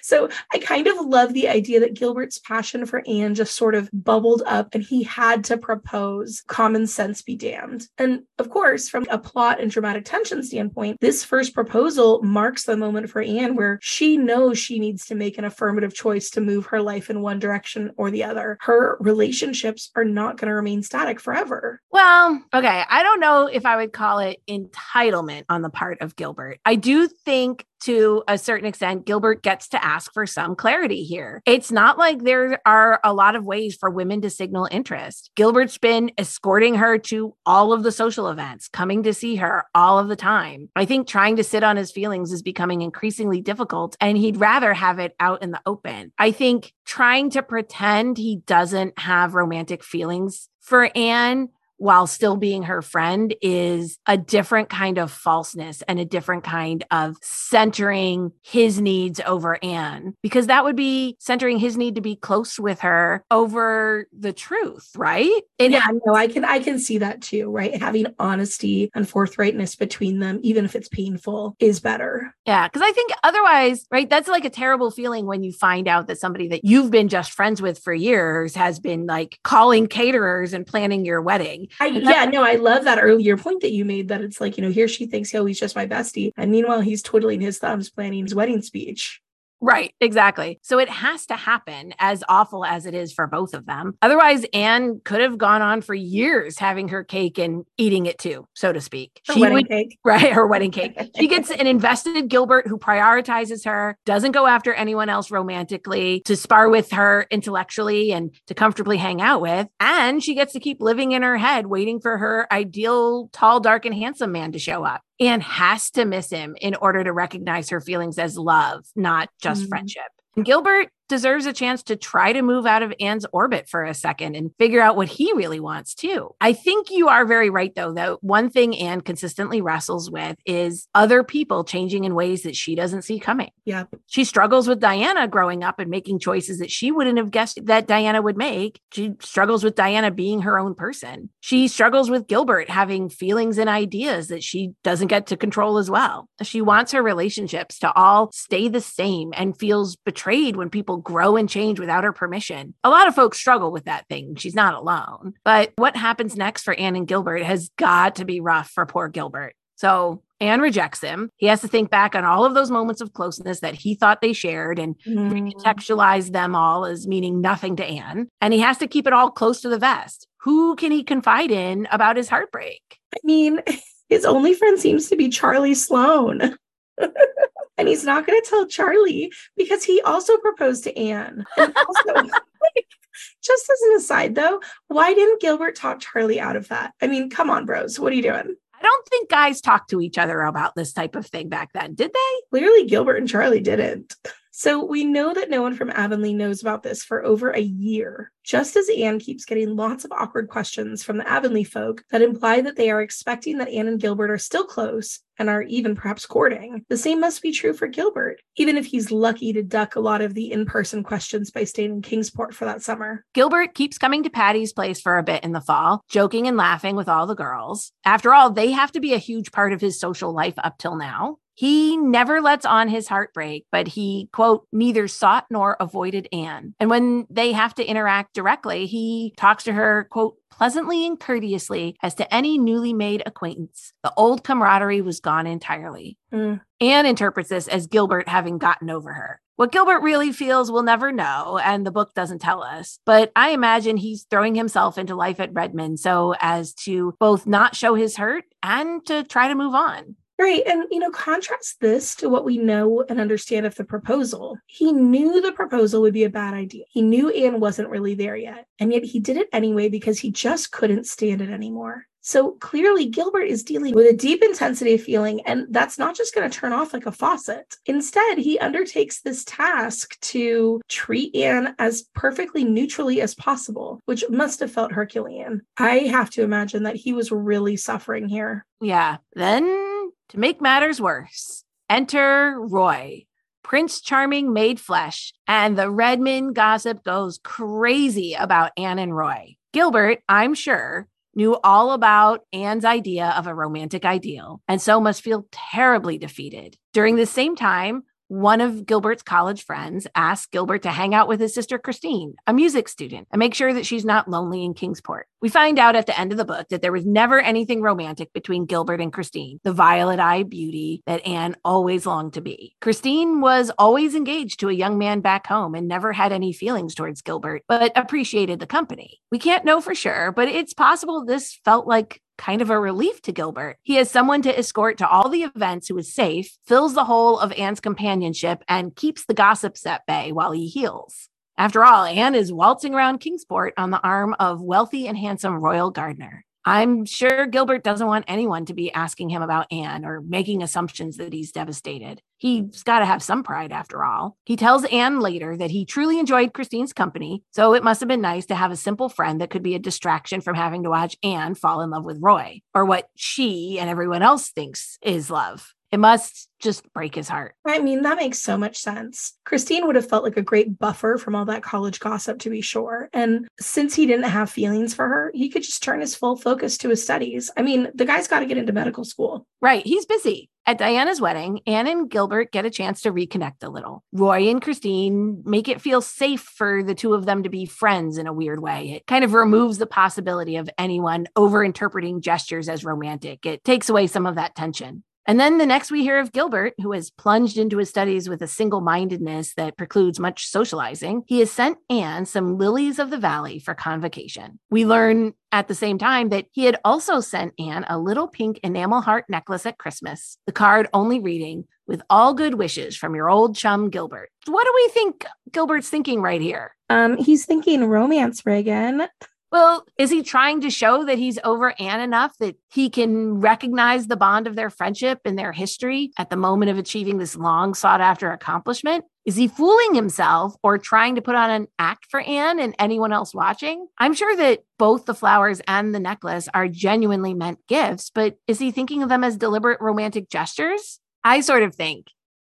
So I kind of love the idea that Gilbert's passion for Anne just sort of bubbled up and he had to propose common sense be damned. And of course, from a plot and dramatic tension standpoint, this first proposal marks the moment for Anne where she knows she needs to make an affirmative choice to move her life in one direction or the other. Her relationships are not going to remain static forever. Well, okay. I don't know if I would call it entitlement on the part of Gilbert. I do think to a certain extent, Gilbert gets to ask for some clarity here. It's not like there are a lot of ways for women to signal interest. Gilbert's been escorting her to all of the social events, coming to see her all of the time. I think trying to sit on his feelings is becoming increasingly difficult, and he'd rather have it out in the open. I think trying to pretend he doesn't have romantic feelings for Anne while still being her friend is a different kind of falseness and a different kind of centering his needs over Anne, because that would be centering his need to be close with her over the truth, right? And yeah, no, I can I can see that too, right? Having honesty and forthrightness between them, even if it's painful, is better. Yeah, because I think otherwise, right, that's like a terrible feeling when you find out that somebody that you've been just friends with for years has been like calling caterers and planning your wedding. I, yeah, no, I love that earlier point that you made that it's like, you know, here she thinks, oh, he's just my bestie. And meanwhile, he's twiddling his thumbs, planning his wedding speech. Right, exactly. So it has to happen, as awful as it is for both of them. Otherwise, Anne could have gone on for years having her cake and eating it too, so to speak. Her she wedding would, cake. Right, her wedding cake. She gets an invested Gilbert who prioritizes her, doesn't go after anyone else romantically, to spar with her intellectually and to comfortably hang out with. And she gets to keep living in her head, waiting for her ideal tall, dark, and handsome man to show up. Anne has to miss him in order to recognize her feelings as love, not just mm. friendship. And Gilbert deserves a chance to try to move out of Anne's orbit for a second and figure out what he really wants too. I think you are very right though, that one thing Anne consistently wrestles with is other people changing in ways that she doesn't see coming. Yeah. She struggles with Diana growing up and making choices that she wouldn't have guessed that Diana would make. She struggles with Diana being her own person. She struggles with Gilbert having feelings and ideas that she doesn't get to control as well. She wants her relationships to all stay the same and feels betrayed when people grow and change without her permission. A lot of folks struggle with that thing. She's not alone. But what happens next for Anne and Gilbert has got to be rough for poor Gilbert. So Anne rejects him. He has to think back on all of those moments of closeness that he thought they shared and mm. recontextualize them all as meaning nothing to Anne. And he has to keep it all close to the vest. Who can he confide in about his heartbreak? I mean, his only friend seems to be Charlie Sloan. And he's not going to tell Charlie because he also proposed to Anne. And also, like, just as an aside, though, why didn't Gilbert talk Charlie out of that? I mean, come on, bros. What are you doing? I don't think guys talked to each other about this type of thing back then, did they? Clearly, Gilbert and Charlie didn't. So we know that no one from Avonlea knows about this for over a year, just as Anne keeps getting lots of awkward questions from the Avonlea folk that imply that they are expecting that Anne and Gilbert are still close and are even perhaps courting. The same must be true for Gilbert, even if he's lucky to duck a lot of the in-person questions by staying in Kingsport for that summer. Gilbert keeps coming to Patty's place for a bit in the fall, joking and laughing with all the girls. After all, they have to be a huge part of his social life up till now. He never lets on his heartbreak, but he, quote, neither sought nor avoided Anne. And when they have to interact directly, he talks to her, quote, pleasantly and courteously as to any newly made acquaintance. The old camaraderie was gone entirely. Mm. Anne interprets this as Gilbert having gotten over her. What Gilbert really feels, we'll never know, and the book doesn't tell us. But I imagine he's throwing himself into life at Redmond so as to both not show his hurt and to try to move on. Right. And, you know, contrast this to what we know and understand of the proposal. He knew the proposal would be a bad idea. He knew Anne wasn't really there yet. And yet he did it anyway because he just couldn't stand it anymore. So clearly Gilbert is dealing with a deep intensity of feeling, and that's not just going to turn off like a faucet. Instead, he undertakes this task to treat Anne as perfectly neutrally as possible, which must have felt Herculean. I have to imagine that he was really suffering here. Yeah. Then to make matters worse, enter Roy, Prince Charming made flesh, and the Redmond gossip goes crazy about Anne and Roy. Gilbert, I'm sure, knew all about Anne's idea of a romantic ideal, and so must feel terribly defeated. During the same time, one of Gilbert's college friends asked Gilbert to hang out with his sister, Christine, a music student, and make sure that she's not lonely in Kingsport. We find out at the end of the book that there was never anything romantic between Gilbert and Christine, the violet-eyed beauty that Anne always longed to be. Christine was always engaged to a young man back home and never had any feelings towards Gilbert, but appreciated the company. We can't know for sure, but it's possible this felt like kind of a relief to Gilbert. He has someone to escort to all the events who is safe, fills the hole of Anne's companionship, and keeps the gossips at bay while he heals. After all, Anne is waltzing around Kingsport on the arm of wealthy and handsome Royal Gardner. I'm sure Gilbert doesn't want anyone to be asking him about Anne or making assumptions that he's devastated. He's got to have some pride after all. He tells Anne later that he truly enjoyed Christine's company, so it must have been nice to have a simple friend that could be a distraction from having to watch Anne fall in love with Roy, or what she and everyone else thinks is love. It must just break his heart. I mean, that makes so much sense. Christine would have felt like a great buffer from all that college gossip, to be sure. And since he didn't have feelings for her, he could just turn his full focus to his studies. I mean, the guy's got to get into medical school. Right. He's busy. At Diana's wedding, Anne and Gilbert get a chance to reconnect a little. Roy and Christine make it feel safe for the two of them to be friends in a weird way. It kind of removes the possibility of anyone overinterpreting gestures as romantic. It takes away some of that tension. And then the next we hear of Gilbert, who has plunged into his studies with a single-mindedness that precludes much socializing, he has sent Anne some lilies of the valley for convocation. We learn at the same time that he had also sent Anne a little pink enamel heart necklace at Christmas, the card only reading, "With all good wishes from your old chum, Gilbert." What do we think Gilbert's thinking right here? Um, he's thinking romance, Reagan. Well, is he trying to show that he's over Anne enough that he can recognize the bond of their friendship and their history at the moment of achieving this long sought after accomplishment? Is he fooling himself or trying to put on an act for Anne and anyone else watching? I'm sure that both the flowers and the necklace are genuinely meant gifts, but is he thinking of them as deliberate romantic gestures? I sort of think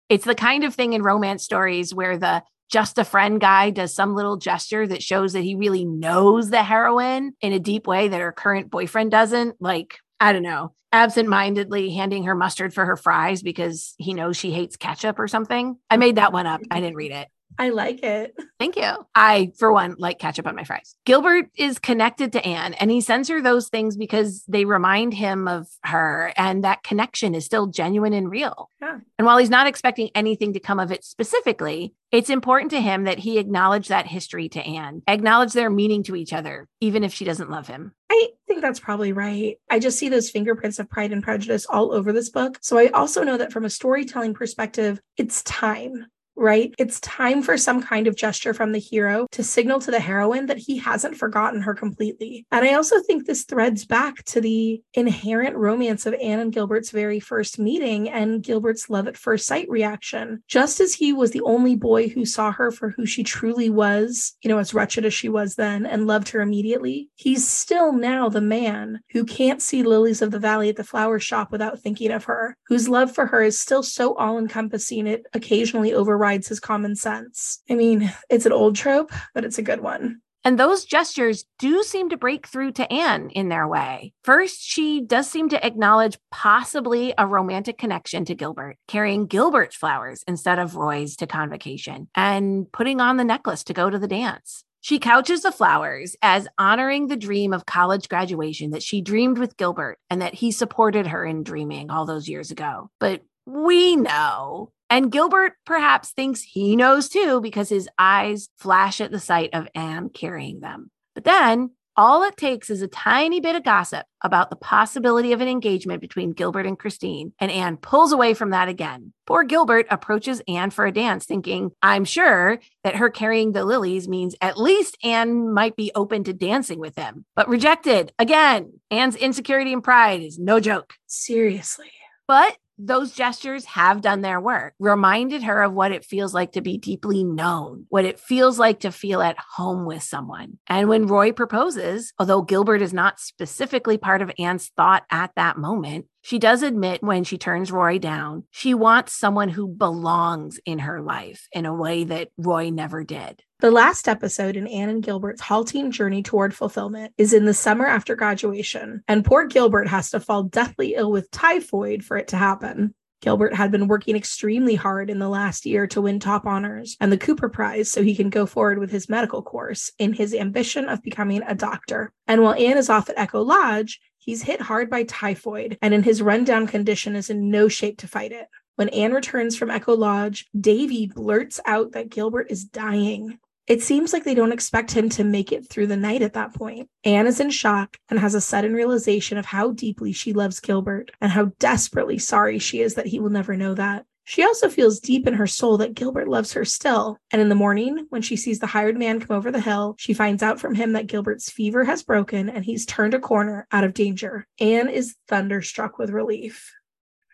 it's the kind of thing in romance stories where the just a friend guy does some little gesture that shows that he really knows the heroine in a deep way that her current boyfriend doesn't. Like, I don't know, absentmindedly handing her mustard for her fries because he knows she hates ketchup or something. I made that one up. I didn't read it. I like it. Thank you. I, for one, like ketchup on my fries. Gilbert is connected to Anne, and he sends her those things because they remind him of her, and that connection is still genuine and real. Yeah. And while he's not expecting anything to come of it specifically, it's important to him that he acknowledge that history to Anne, acknowledge their meaning to each other, even if she doesn't love him. I think that's probably right. I just see those fingerprints of Pride and Prejudice all over this book. So I also know that from a storytelling perspective, it's time. Right? It's time for some kind of gesture from the hero to signal to the heroine that he hasn't forgotten her completely. And I also think this threads back to the inherent romance of Anne and Gilbert's very first meeting and Gilbert's love at first sight reaction. Just as he was the only boy who saw her for who she truly was, you know, as wretched as she was then, and loved her immediately, he's still now the man who can't see lilies of the valley at the flower shop without thinking of her, whose love for her is still so all-encompassing it occasionally overrides his common sense. I mean, it's an old trope, but it's a good one. And those gestures do seem to break through to Anne in their way. First, she does seem to acknowledge possibly a romantic connection to Gilbert, carrying Gilbert's flowers instead of Roy's to convocation, and putting on the necklace to go to the dance. She couches the flowers as honoring the dream of college graduation that she dreamed with Gilbert and that he supported her in dreaming all those years ago. But we know... And Gilbert perhaps thinks he knows too, because his eyes flash at the sight of Anne carrying them. But then all it takes is a tiny bit of gossip about the possibility of an engagement between Gilbert and Christine, and Anne pulls away from that again. Poor Gilbert approaches Anne for a dance, thinking, I'm sure that her carrying the lilies means at least Anne might be open to dancing with him, but rejected again. Anne's insecurity and pride is no joke. Seriously. But those gestures have done their work, reminded her of what it feels like to be deeply known, what it feels like to feel at home with someone. And when Roy proposes, although Gilbert is not specifically part of Anne's thought at that moment, she does admit when she turns Roy down, she wants someone who belongs in her life in a way that Roy never did. The last episode in Anne and Gilbert's halting journey toward fulfillment is in the summer after graduation, and poor Gilbert has to fall deathly ill with typhoid for it to happen. Gilbert had been working extremely hard in the last year to win top honors and the Cooper Prize so he can go forward with his medical course in his ambition of becoming a doctor. And while Anne is off at Echo Lodge, he's hit hard by typhoid and in his rundown condition is in no shape to fight it. When Anne returns from Echo Lodge, Davy blurts out that Gilbert is dying. It seems like they don't expect him to make it through the night at that point. Anne is in shock and has a sudden realization of how deeply she loves Gilbert and how desperately sorry she is that he will never know that. She also feels deep in her soul that Gilbert loves her still, and in the morning, when she sees the hired man come over the hill, she finds out from him that Gilbert's fever has broken and he's turned a corner out of danger. Anne is thunderstruck with relief.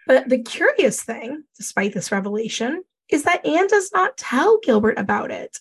But the curious thing, despite this revelation, is that Anne does not tell Gilbert about it.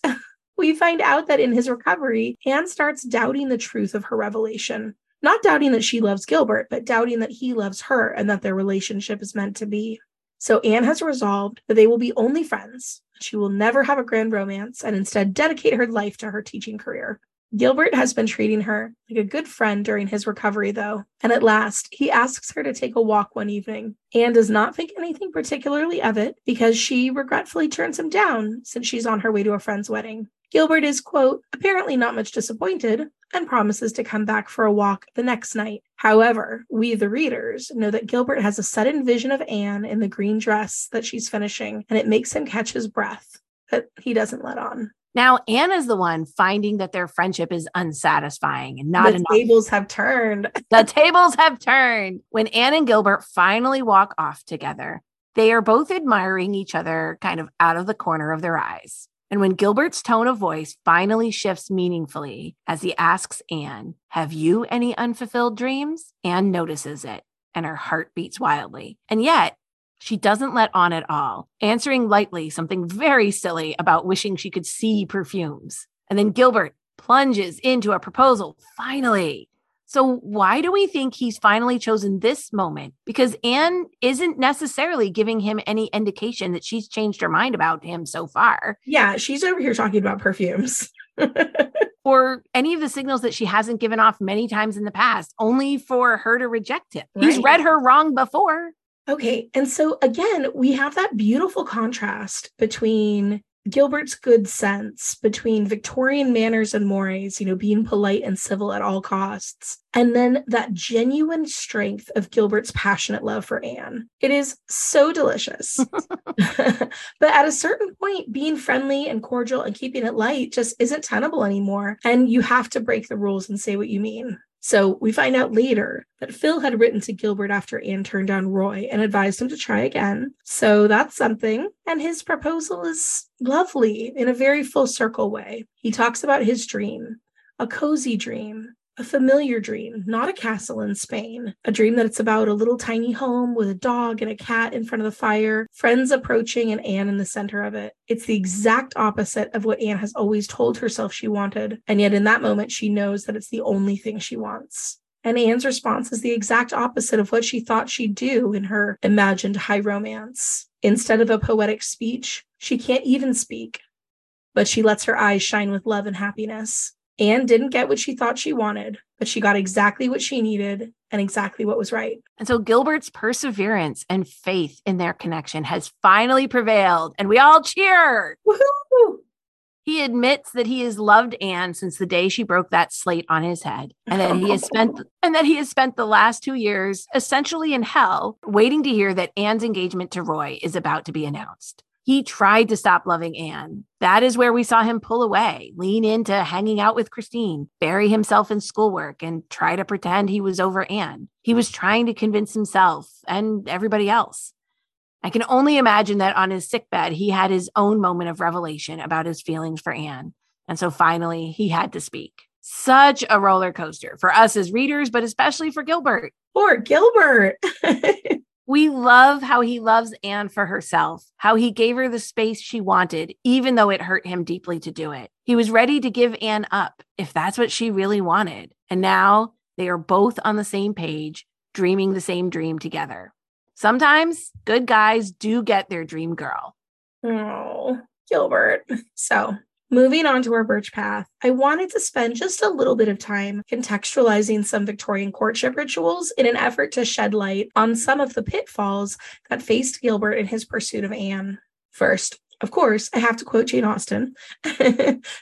We find out that in his recovery, Anne starts doubting the truth of her revelation. Not doubting that she loves Gilbert, but doubting that he loves her and that their relationship is meant to be. So Anne has resolved that they will be only friends. She will never have a grand romance and instead dedicate her life to her teaching career. Gilbert has been treating her like a good friend during his recovery, though, and at last, he asks her to take a walk one evening. Anne does not think anything particularly of it because she regretfully turns him down since she's on her way to a friend's wedding. Gilbert is, quote, apparently not much disappointed and promises to come back for a walk the next night. However, we, the readers, know that Gilbert has a sudden vision of Anne in the green dress that she's finishing, and it makes him catch his breath, but he doesn't let on. Now, Anne is the one finding that their friendship is unsatisfying and not enough. The tables have turned. The tables have turned. When Anne and Gilbert finally walk off together, they are both admiring each other kind of out of the corner of their eyes. And when Gilbert's tone of voice finally shifts meaningfully as he asks Anne, have you any unfulfilled dreams? Anne notices it and her heart beats wildly. And yet, she doesn't let on at all, answering lightly something very silly about wishing she could see perfumes. And then Gilbert plunges into a proposal, finally. So why do we think he's finally chosen this moment? Because Anne isn't necessarily giving him any indication that she's changed her mind about him so far. Yeah, she's over here talking about perfumes. Or any of the signals that she hasn't given off many times in the past, only for her to reject him. Right. He's read her wrong before. Okay, and so again, we have that beautiful contrast between Gilbert's good sense, between Victorian manners and mores, you know, being polite and civil at all costs, and then that genuine strength of Gilbert's passionate love for Anne. It is so delicious. But at a certain point, being friendly and cordial and keeping it light just isn't tenable anymore, and you have to break the rules and say what you mean. So we find out later that Phil had written to Gilbert after Anne turned down Roy and advised him to try again. So that's something. And his proposal is lovely in a very full circle way. He talks about his dream, a cozy dream, a familiar dream, not a castle in Spain, a dream that it's about a little tiny home with a dog and a cat in front of the fire, friends approaching and Anne in the center of it. It's the exact opposite of what Anne has always told herself she wanted. And yet in that moment, she knows that it's the only thing she wants. And Anne's response is the exact opposite of what she thought she'd do in her imagined high romance. Instead of a poetic speech, she can't even speak, but she lets her eyes shine with love and happiness. Anne didn't get what she thought she wanted, but she got exactly what she needed and exactly what was right. And so Gilbert's perseverance and faith in their connection has finally prevailed, and we all cheer. Woohoo! He admits that he has loved Anne since the day she broke that slate on his head, and that he has spent and that he has spent the last two years essentially in hell, waiting to hear that Anne's engagement to Roy is about to be announced. He tried to stop loving Anne. That is where we saw him pull away, lean into hanging out with Christine, bury himself in schoolwork, and try to pretend he was over Anne. He was trying to convince himself and everybody else. I can only imagine that on his sickbed, he had his own moment of revelation about his feelings for Anne. And so finally, he had to speak. Such a roller coaster for us as readers, but especially for Gilbert. Poor Gilbert. We love how he loves Anne for herself, how he gave her the space she wanted, even though it hurt him deeply to do it. He was ready to give Anne up if that's what she really wanted. And now they are both on the same page, dreaming the same dream together. Sometimes good guys do get their dream girl. Oh, Gilbert. So Moving on to our birch path, I wanted to spend just a little bit of time contextualizing some Victorian courtship rituals in an effort to shed light on some of the pitfalls that faced Gilbert in his pursuit of Anne. First, of course, I have to quote Jane Austen,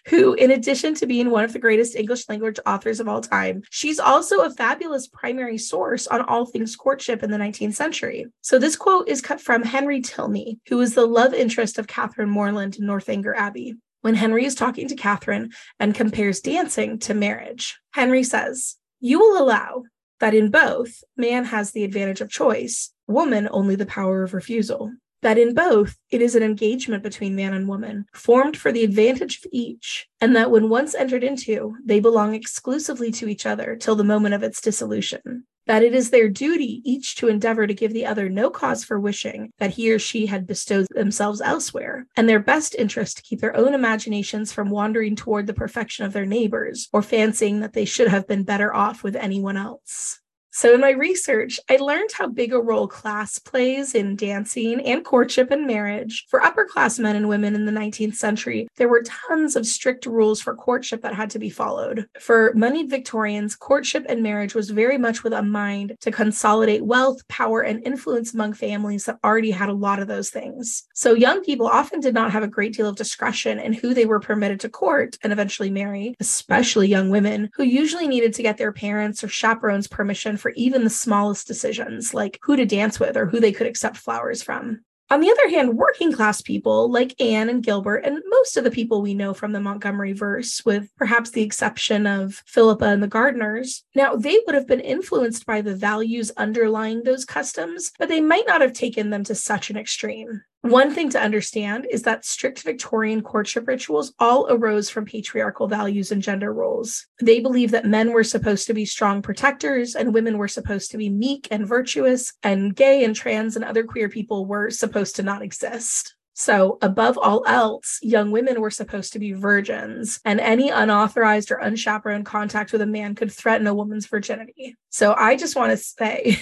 who, in addition to being one of the greatest English language authors of all time, she's also a fabulous primary source on all things courtship in the nineteenth century. So this quote is cut from Henry Tilney, who was the love interest of Catherine Morland in Northanger Abbey, when Henry is talking to Catherine and compares dancing to marriage. Henry says, "You will allow that in both man has the advantage of choice, woman only the power of refusal. That in both, it is an engagement between man and woman, formed for the advantage of each, and that when once entered into, they belong exclusively to each other till the moment of its dissolution. That it is their duty each to endeavor to give the other no cause for wishing that he or she had bestowed themselves elsewhere, and their best interest to keep their own imaginations from wandering toward the perfection of their neighbors, or fancying that they should have been better off with anyone else." So in my research, I learned how big a role class plays in dancing and courtship and marriage. For upper class men and women in the nineteenth century, there were tons of strict rules for courtship that had to be followed. For moneyed Victorians, courtship and marriage was very much with a mind to consolidate wealth, power, and influence among families that already had a lot of those things. So young people often did not have a great deal of discretion in who they were permitted to court and eventually marry, especially young women, who usually needed to get their parents or chaperones' permission for even the smallest decisions, like who to dance with or who they could accept flowers from. On the other hand, working class people like Anne and Gilbert and most of the people we know from the Montgomery verse, with perhaps the exception of Philippa and the Gardners, now they would have been influenced by the values underlying those customs, but they might not have taken them to such an extreme. One thing to understand is that strict Victorian courtship rituals all arose from patriarchal values and gender roles. They believed that men were supposed to be strong protectors and women were supposed to be meek and virtuous, and gay and trans and other queer people were supposed to not exist. So above all else, young women were supposed to be virgins, and any unauthorized or unchaperoned contact with a man could threaten a woman's virginity. So I just want to say...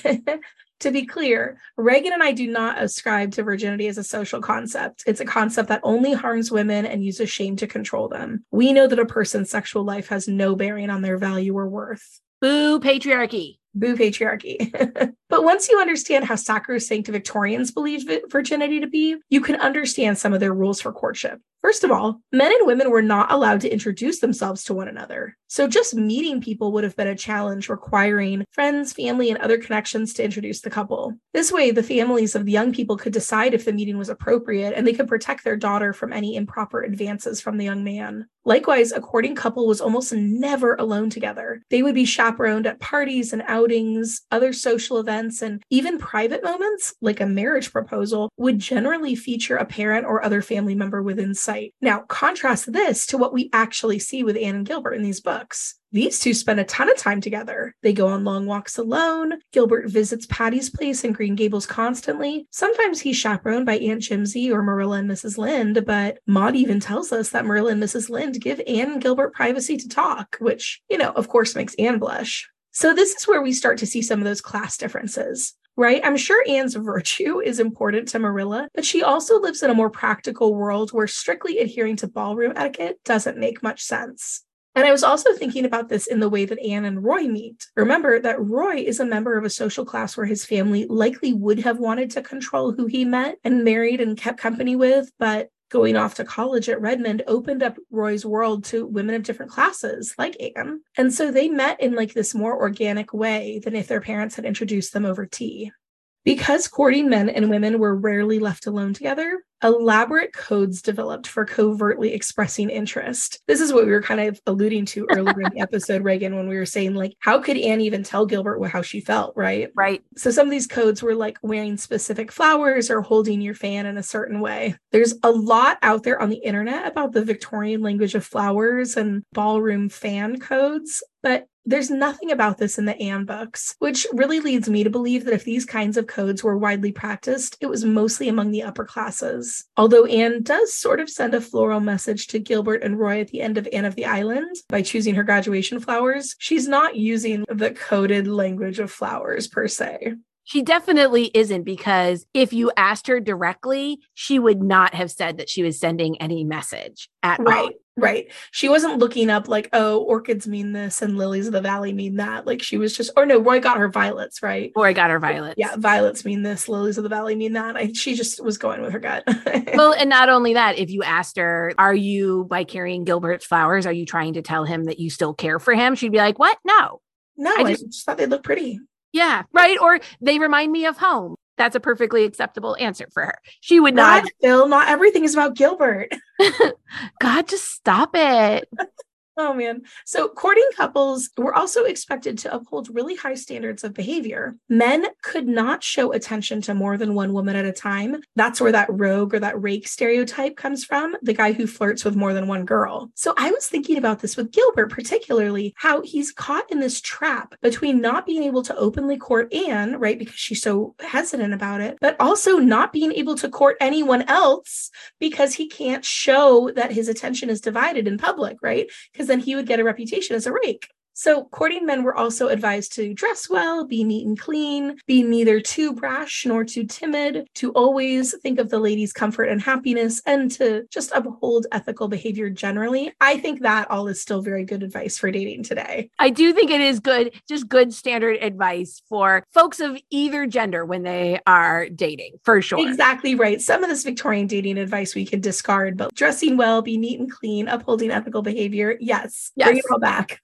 To be clear, Reagan and I do not ascribe to virginity as a social concept. It's a concept that only harms women and uses shame to control them. We know that a person's sexual life has no bearing on their value or worth. Boo patriarchy. Boo patriarchy. But once you understand how sacrosanct Victorians believed virginity to be, you can understand some of their rules for courtship. First of all, men and women were not allowed to introduce themselves to one another. So just meeting people would have been a challenge, requiring friends, family, and other connections to introduce the couple. This way, the families of the young people could decide if the meeting was appropriate, and they could protect their daughter from any improper advances from the young man. Likewise, a courting couple was almost never alone together. They would be chaperoned at parties and outings, other social events, and even private moments, like a marriage proposal, would generally feature a parent or other family member within sight. Now, contrast this to what we actually see with Anne and Gilbert in these books. These two spend a ton of time together. They go on long walks alone. Gilbert visits Patty's place in Green Gables constantly. Sometimes he's chaperoned by Aunt Jimsy or Marilla and Missus Lynde, but Maud even tells us that Marilla and Missus Lynde give Anne and Gilbert privacy to talk, which, you know, of course makes Anne blush. So this is where we start to see some of those class differences. Right? I'm sure Anne's virtue is important to Marilla, but she also lives in a more practical world where strictly adhering to ballroom etiquette doesn't make much sense. And I was also thinking about this in the way that Anne and Roy meet. Remember that Roy is a member of a social class where his family likely would have wanted to control who he met and married and kept company with, but going off to college at Redmond opened up Roy's world to women of different classes, like Anne. And so they met in like this more organic way than if their parents had introduced them over tea. Because courting men and women were rarely left alone together, elaborate codes developed for covertly expressing interest. This is what we were kind of alluding to earlier in the episode, Reagan, when we were saying, like, how could Anne even tell Gilbert how she felt, right? Right. So some of these codes were like wearing specific flowers or holding your fan in a certain way. There's a lot out there on the internet about the Victorian language of flowers and ballroom fan codes, but there's nothing about this in the Anne books, which really leads me to believe that if these kinds of codes were widely practiced, it was mostly among the upper classes. Although Anne does sort of send a floral message to Gilbert and Roy at the end of Anne of the Island by choosing her graduation flowers, she's not using the coded language of flowers per se. She definitely isn't, because if you asked her directly, she would not have said that she was sending any message at all. Right. Right. She wasn't looking up like, oh, orchids mean this and lilies of the valley mean that. Like she was just, or no, Roy got her violets, right? Roy got her violets. Yeah, violets mean this, lilies of the valley mean that. I, she just was going with her gut. Well, and not only that, if you asked her, are you, by carrying Gilbert's flowers, are you trying to tell him that you still care for him? She'd be like, what? No. No, I just, I just thought they looked pretty. Yeah, right. Or they remind me of home. That's a perfectly acceptable answer for her. She would not. God, Phil, not everything is about Gilbert. God, just stop it. Oh, man. So courting couples were also expected to uphold really high standards of behavior. Men could not show attention to more than one woman at a time. That's where that rogue or that rake stereotype comes from, the guy who flirts with more than one girl. So I was thinking about this with Gilbert, particularly how he's caught in this trap between not being able to openly court Anne, right, because she's so hesitant about it, but also not being able to court anyone else because he can't show that his attention is divided in public, right? Because then he would get a reputation as a rake. So courting men were also advised to dress well, be neat and clean, be neither too brash nor too timid, to always think of the lady's comfort and happiness, and to just uphold ethical behavior generally. I think that all is still very good advice for dating today. I do think it is good, just good standard advice for folks of either gender when they are dating, for sure. Exactly right. Some of this Victorian dating advice we could discard, but dressing well, be neat and clean, upholding ethical behavior. Yes. Yes. Bring it all back.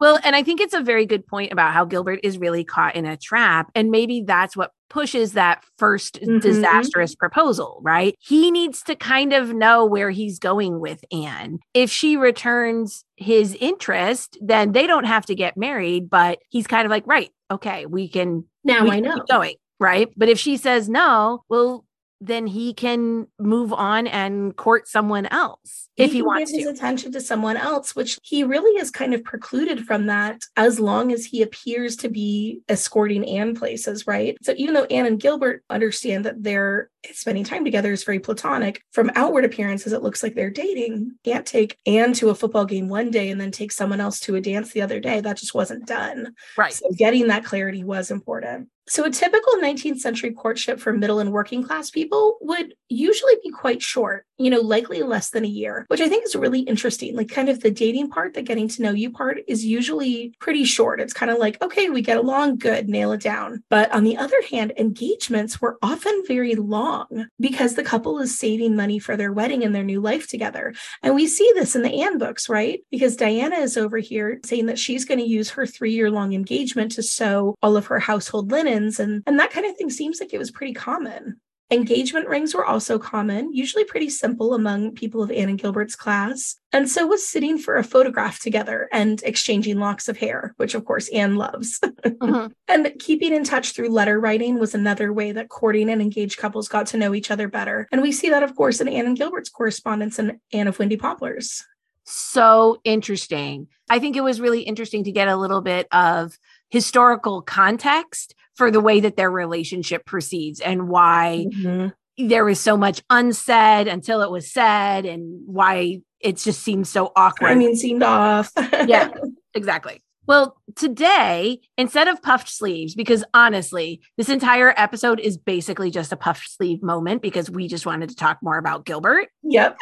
Well, and I think it's a very good point about how Gilbert is really caught in a trap. And maybe that's what pushes that first mm-hmm. disastrous proposal, right? He needs to kind of know where he's going with Anne. If she returns his interest, then they don't have to get married, but he's kind of like, right, okay, we can now we I can know keep going, right? But if she says no, well, then he can move on and court someone else if he, he wants to. He gives his attention to someone else, which he really is kind of precluded from that as long as he appears to be escorting Anne places, right? So even though Anne and Gilbert understand that they're spending time together is very platonic, from outward appearances, it looks like they're dating. Can't take Anne to a football game one day and then take someone else to a dance the other day. That just wasn't done. Right. So getting that clarity was important. So a typical nineteenth century courtship for middle and working class people would usually be quite short, you know, likely less than a year, which I think is really interesting. Like kind of the dating part, the getting to know you part is usually pretty short. It's kind of like, okay, we get along, good, nail it down. But on the other hand, engagements were often very long because the couple is saving money for their wedding and their new life together. And we see this in the Anne books, right? Because Diana is over here saying that she's going to use her three-year long engagement to sew all of her household linen. And, and that kind of thing seems like it was pretty common. Engagement rings were also common, usually pretty simple among people of Anne and Gilbert's class. And so was sitting for a photograph together and exchanging locks of hair, which of course Anne loves. Uh-huh. And keeping in touch through letter writing was another way that courting and engaged couples got to know each other better. And we see that, of course, in Anne and Gilbert's correspondence and Anne of Windy Poplars. So interesting. I think it was really interesting to get a little bit of historical context for the way that their relationship proceeds and why mm-hmm. there was so much unsaid until it was said and why it just seems so awkward. I mean, seemed off. Yeah, exactly. Well, today, instead of puffed sleeves, because honestly, this entire episode is basically just a puffed sleeve moment because we just wanted to talk more about Gilbert. Yep.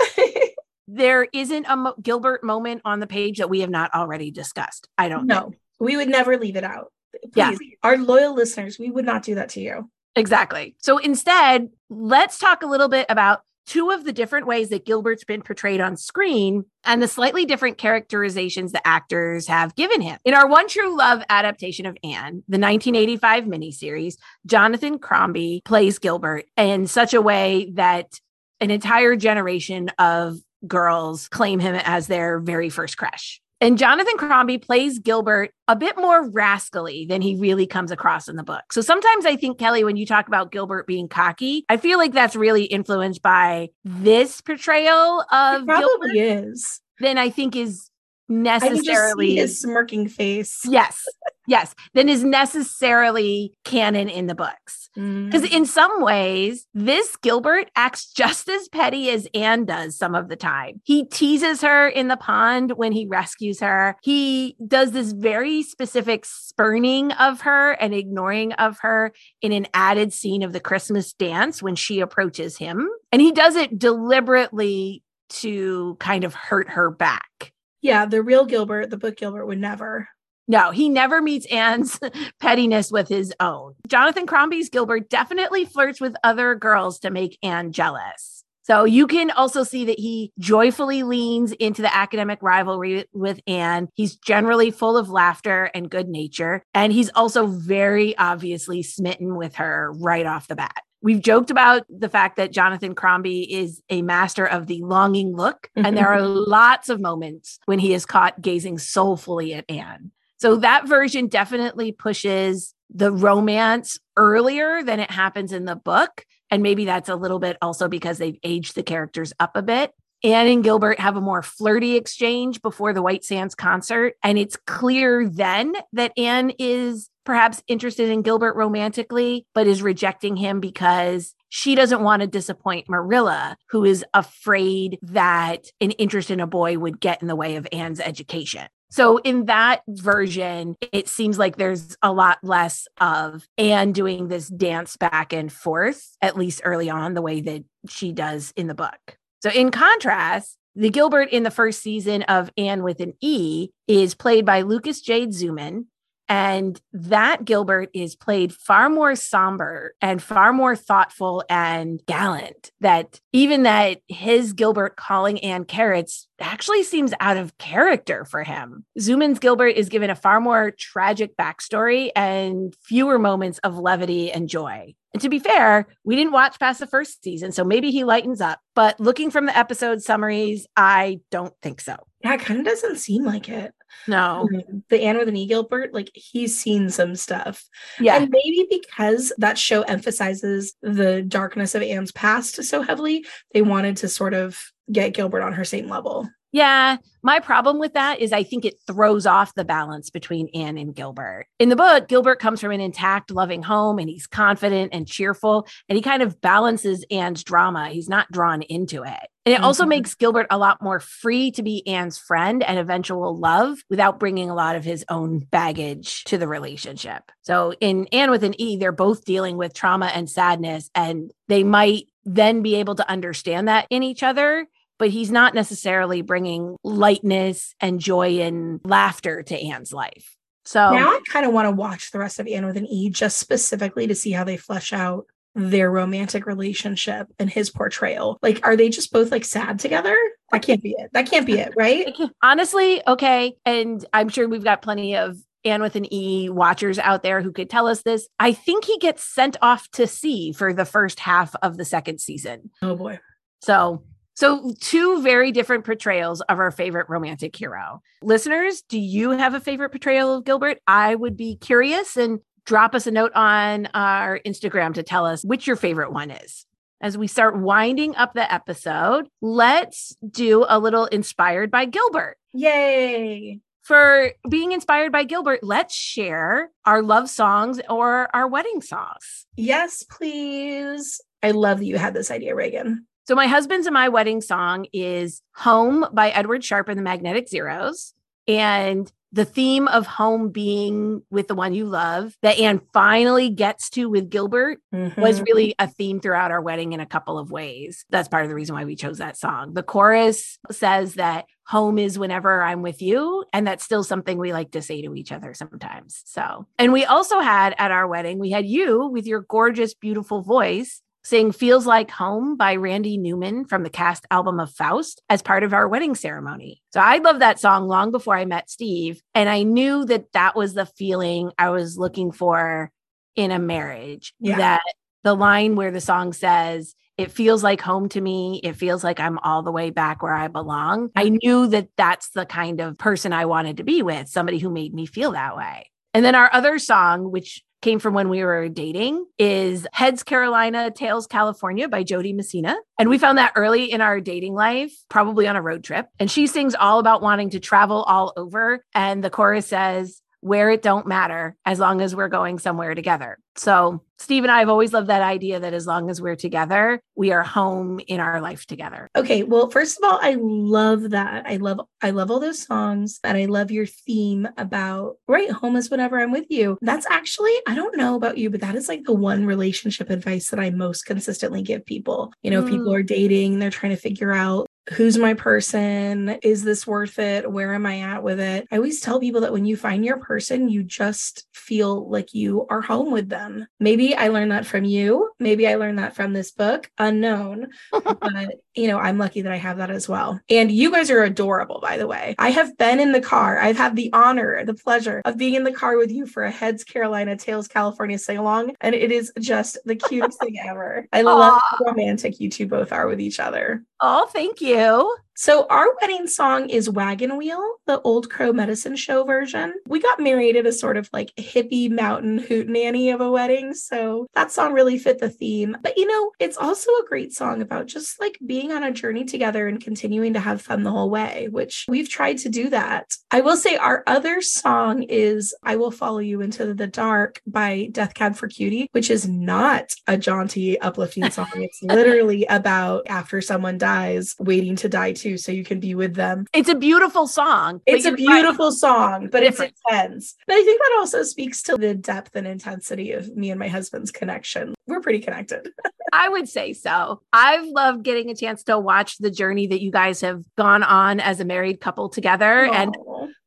There isn't a Mo- Gilbert moment on the page that we have not already discussed. I don't know. We would never leave it out. Please, yeah. Our loyal listeners, we would not do that to you. Exactly. So instead, let's talk a little bit about two of the different ways that Gilbert's been portrayed on screen and the slightly different characterizations the actors have given him. In our One True Love adaptation of Anne, the nineteen eighty-five miniseries, Jonathan Crombie plays Gilbert in such a way that an entire generation of girls claim him as their very first crush. And Jonathan Crombie plays Gilbert a bit more rascally than he really comes across in the book. So sometimes I think, Kelly, when you talk about Gilbert being cocky, I feel like that's really influenced by this portrayal of it probably Gilbert is. Then I think is necessarily I just see his smirking face. Yes. Yes. Then is necessarily canon in the books. Because mm. in some ways, this Gilbert acts just as petty as Anne does some of the time. He teases her in the pond when he rescues her. He does this very specific spurning of her and ignoring of her in an added scene of the Christmas dance when she approaches him. And he does it deliberately to kind of hurt her back. Yeah, the real Gilbert, the book Gilbert, would never. No, he never meets Anne's pettiness with his own. Jonathan Crombie's Gilbert definitely flirts with other girls to make Anne jealous. So you can also see that he joyfully leans into the academic rivalry with Anne. He's generally full of laughter and good nature. And he's also very obviously smitten with her right off the bat. We've joked about the fact that Jonathan Crombie is a master of the longing look. And there are lots of moments when he is caught gazing soulfully at Anne. So that version definitely pushes the romance earlier than it happens in the book. And maybe that's a little bit also because they've aged the characters up a bit. Anne and Gilbert have a more flirty exchange before the White Sands concert. And it's clear then that Anne is perhaps interested in Gilbert romantically, but is rejecting him because she doesn't want to disappoint Marilla, who is afraid that an interest in a boy would get in the way of Anne's education. So in that version, it seems like there's a lot less of Anne doing this dance back and forth, at least early on, the way that she does in the book. So in contrast, the Gilbert in the first season of Anne with an E is played by Lucas Jade Zuman. And that Gilbert is played far more somber and far more thoughtful and gallant. That even that his Gilbert calling Anne carrots actually seems out of character for him. Zuman's Gilbert is given a far more tragic backstory and fewer moments of levity and joy. And to be fair, we didn't watch past the first season, so maybe he lightens up. But looking from the episode summaries, I don't think so. Yeah, it kind of doesn't seem like it. No. Um, the Anne with an E Gilbert, like, he's seen some stuff. Yeah. And maybe because that show emphasizes the darkness of Anne's past so heavily, they wanted to sort of get Gilbert on her same level. Yeah. My problem with that is I think it throws off the balance between Anne and Gilbert. In the book, Gilbert comes from an intact, loving home, and he's confident and cheerful, and he kind of balances Anne's drama. He's not drawn into it. And it also mm-hmm. makes Gilbert a lot more free to be Anne's friend and eventual love without bringing a lot of his own baggage to the relationship. So in Anne with an E, they're both dealing with trauma and sadness, and they might then be able to understand that in each other. But he's not necessarily bringing lightness and joy and laughter to Anne's life. So now I kind of want to watch the rest of Anne with an E just specifically to see how they flesh out their romantic relationship and his portrayal. Like, are they just both like sad together? That can't be it. That can't be it, right? Honestly, okay. And I'm sure we've got plenty of Anne with an E watchers out there who could tell us this. I think he gets sent off to sea for the first half of the second season. Oh boy. So... So two very different portrayals of our favorite romantic hero. Listeners, do you have a favorite portrayal of Gilbert? I would be curious, and drop us a note on our Instagram to tell us which your favorite one is. As we start winding up the episode, let's do a little inspired by Gilbert. Yay! For being inspired by Gilbert, let's share our love songs or our wedding songs. Yes, please. I love that you had this idea, Reagan. So my husband's and my wedding song is Home by Edward Sharpe and the Magnetic Zeros. And the theme of home being with the one you love that Anne finally gets to with Gilbert mm-hmm. was really a theme throughout our wedding in a couple of ways. That's part of the reason why we chose that song. The chorus says that home is whenever I'm with you. And that's still something we like to say to each other sometimes. So, and we also had at our wedding, we had you with your gorgeous, beautiful voice sing Feels Like Home by Randy Newman from the cast album of Faust as part of our wedding ceremony. So I loved that song long before I met Steve. And I knew that that was the feeling I was looking for in a marriage. Yeah. That the line where the song says, it feels like home to me. It feels like I'm all the way back where I belong. I knew that that's the kind of person I wanted to be with, somebody who made me feel that way. And then our other song, which came from when we were dating, is Heads Carolina, Tails California by Jody Messina. And we found that early in our dating life, probably on a road trip. And she sings all about wanting to travel all over. And the chorus says, where it don't matter, as long as we're going somewhere together. So Steve and I have always loved that idea that as long as we're together, we are home in our life together. Okay. Well, first of all, I love that. I love, I love all those songs, and I love your theme about, right, home is whenever I'm with you. That's actually, I don't know about you, but that is like the one relationship advice that I most consistently give people. You know, mm. if people are dating, they're trying to figure out who's my person? Is this worth it? Where am I at with it? I always tell people that when you find your person, you just feel like you are home with them. Maybe I learned that from you. Maybe I learned that from this book. Unknown. But, you know, I'm lucky that I have that as well. And you guys are adorable, by the way. I have been in the car. I've had the honor, the pleasure of being in the car with you for a Heads Carolina, Tails California sing-along. And it is just the cutest thing ever. I love how romantic you two both are with each other. Oh, thank you. So our wedding song is Wagon Wheel, the Old Crow Medicine Show version. We got married at a sort of like hippie mountain hootenanny of a wedding. So that song really fit the theme. But, you know, it's also a great song about just like being on a journey together and continuing to have fun the whole way, which we've tried to do that. I will say our other song is I Will Follow You Into the Dark by Death Cab for Cutie, which is not a jaunty, uplifting song. It's literally about after someone dies, waiting to die too, so you can be with them. It's a beautiful song. It's a beautiful right. song, but Different. It's intense. But I think that also speaks to the depth and intensity of me and my husband's connection. We're pretty connected. I would say so. I've loved getting a chance to watch the journey that you guys have gone on as a married couple together. Aww. And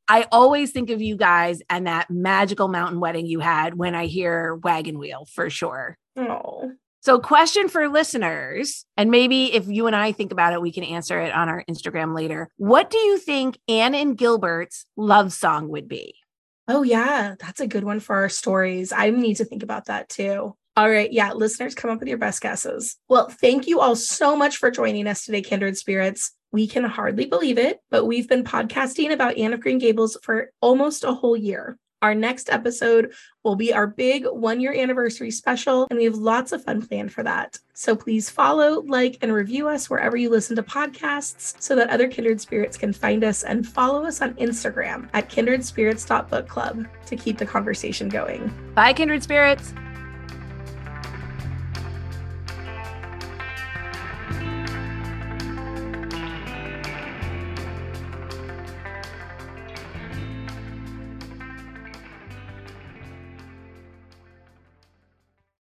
I always think of you guys and that magical mountain wedding you had when I hear Wagon Wheel, for sure. Oh. So question for listeners, and maybe if you and I think about it, we can answer it on our Instagram later. What do you think Anne and Gilbert's love song would be? Oh, yeah, that's a good one for our stories. I need to think about that, too. All right. Yeah. Listeners, come up with your best guesses. Well, thank you all so much for joining us today, Kindred Spirits. We can hardly believe it, but we've been podcasting about Anne of Green Gables for almost a whole year. Our next episode will be our big one-year anniversary special, and we have lots of fun planned for that. So please follow, like, and review us wherever you listen to podcasts so that other Kindred Spirits can find us, and follow us on Instagram at kindred spirits dot book club to keep the conversation going. Bye, Kindred Spirits.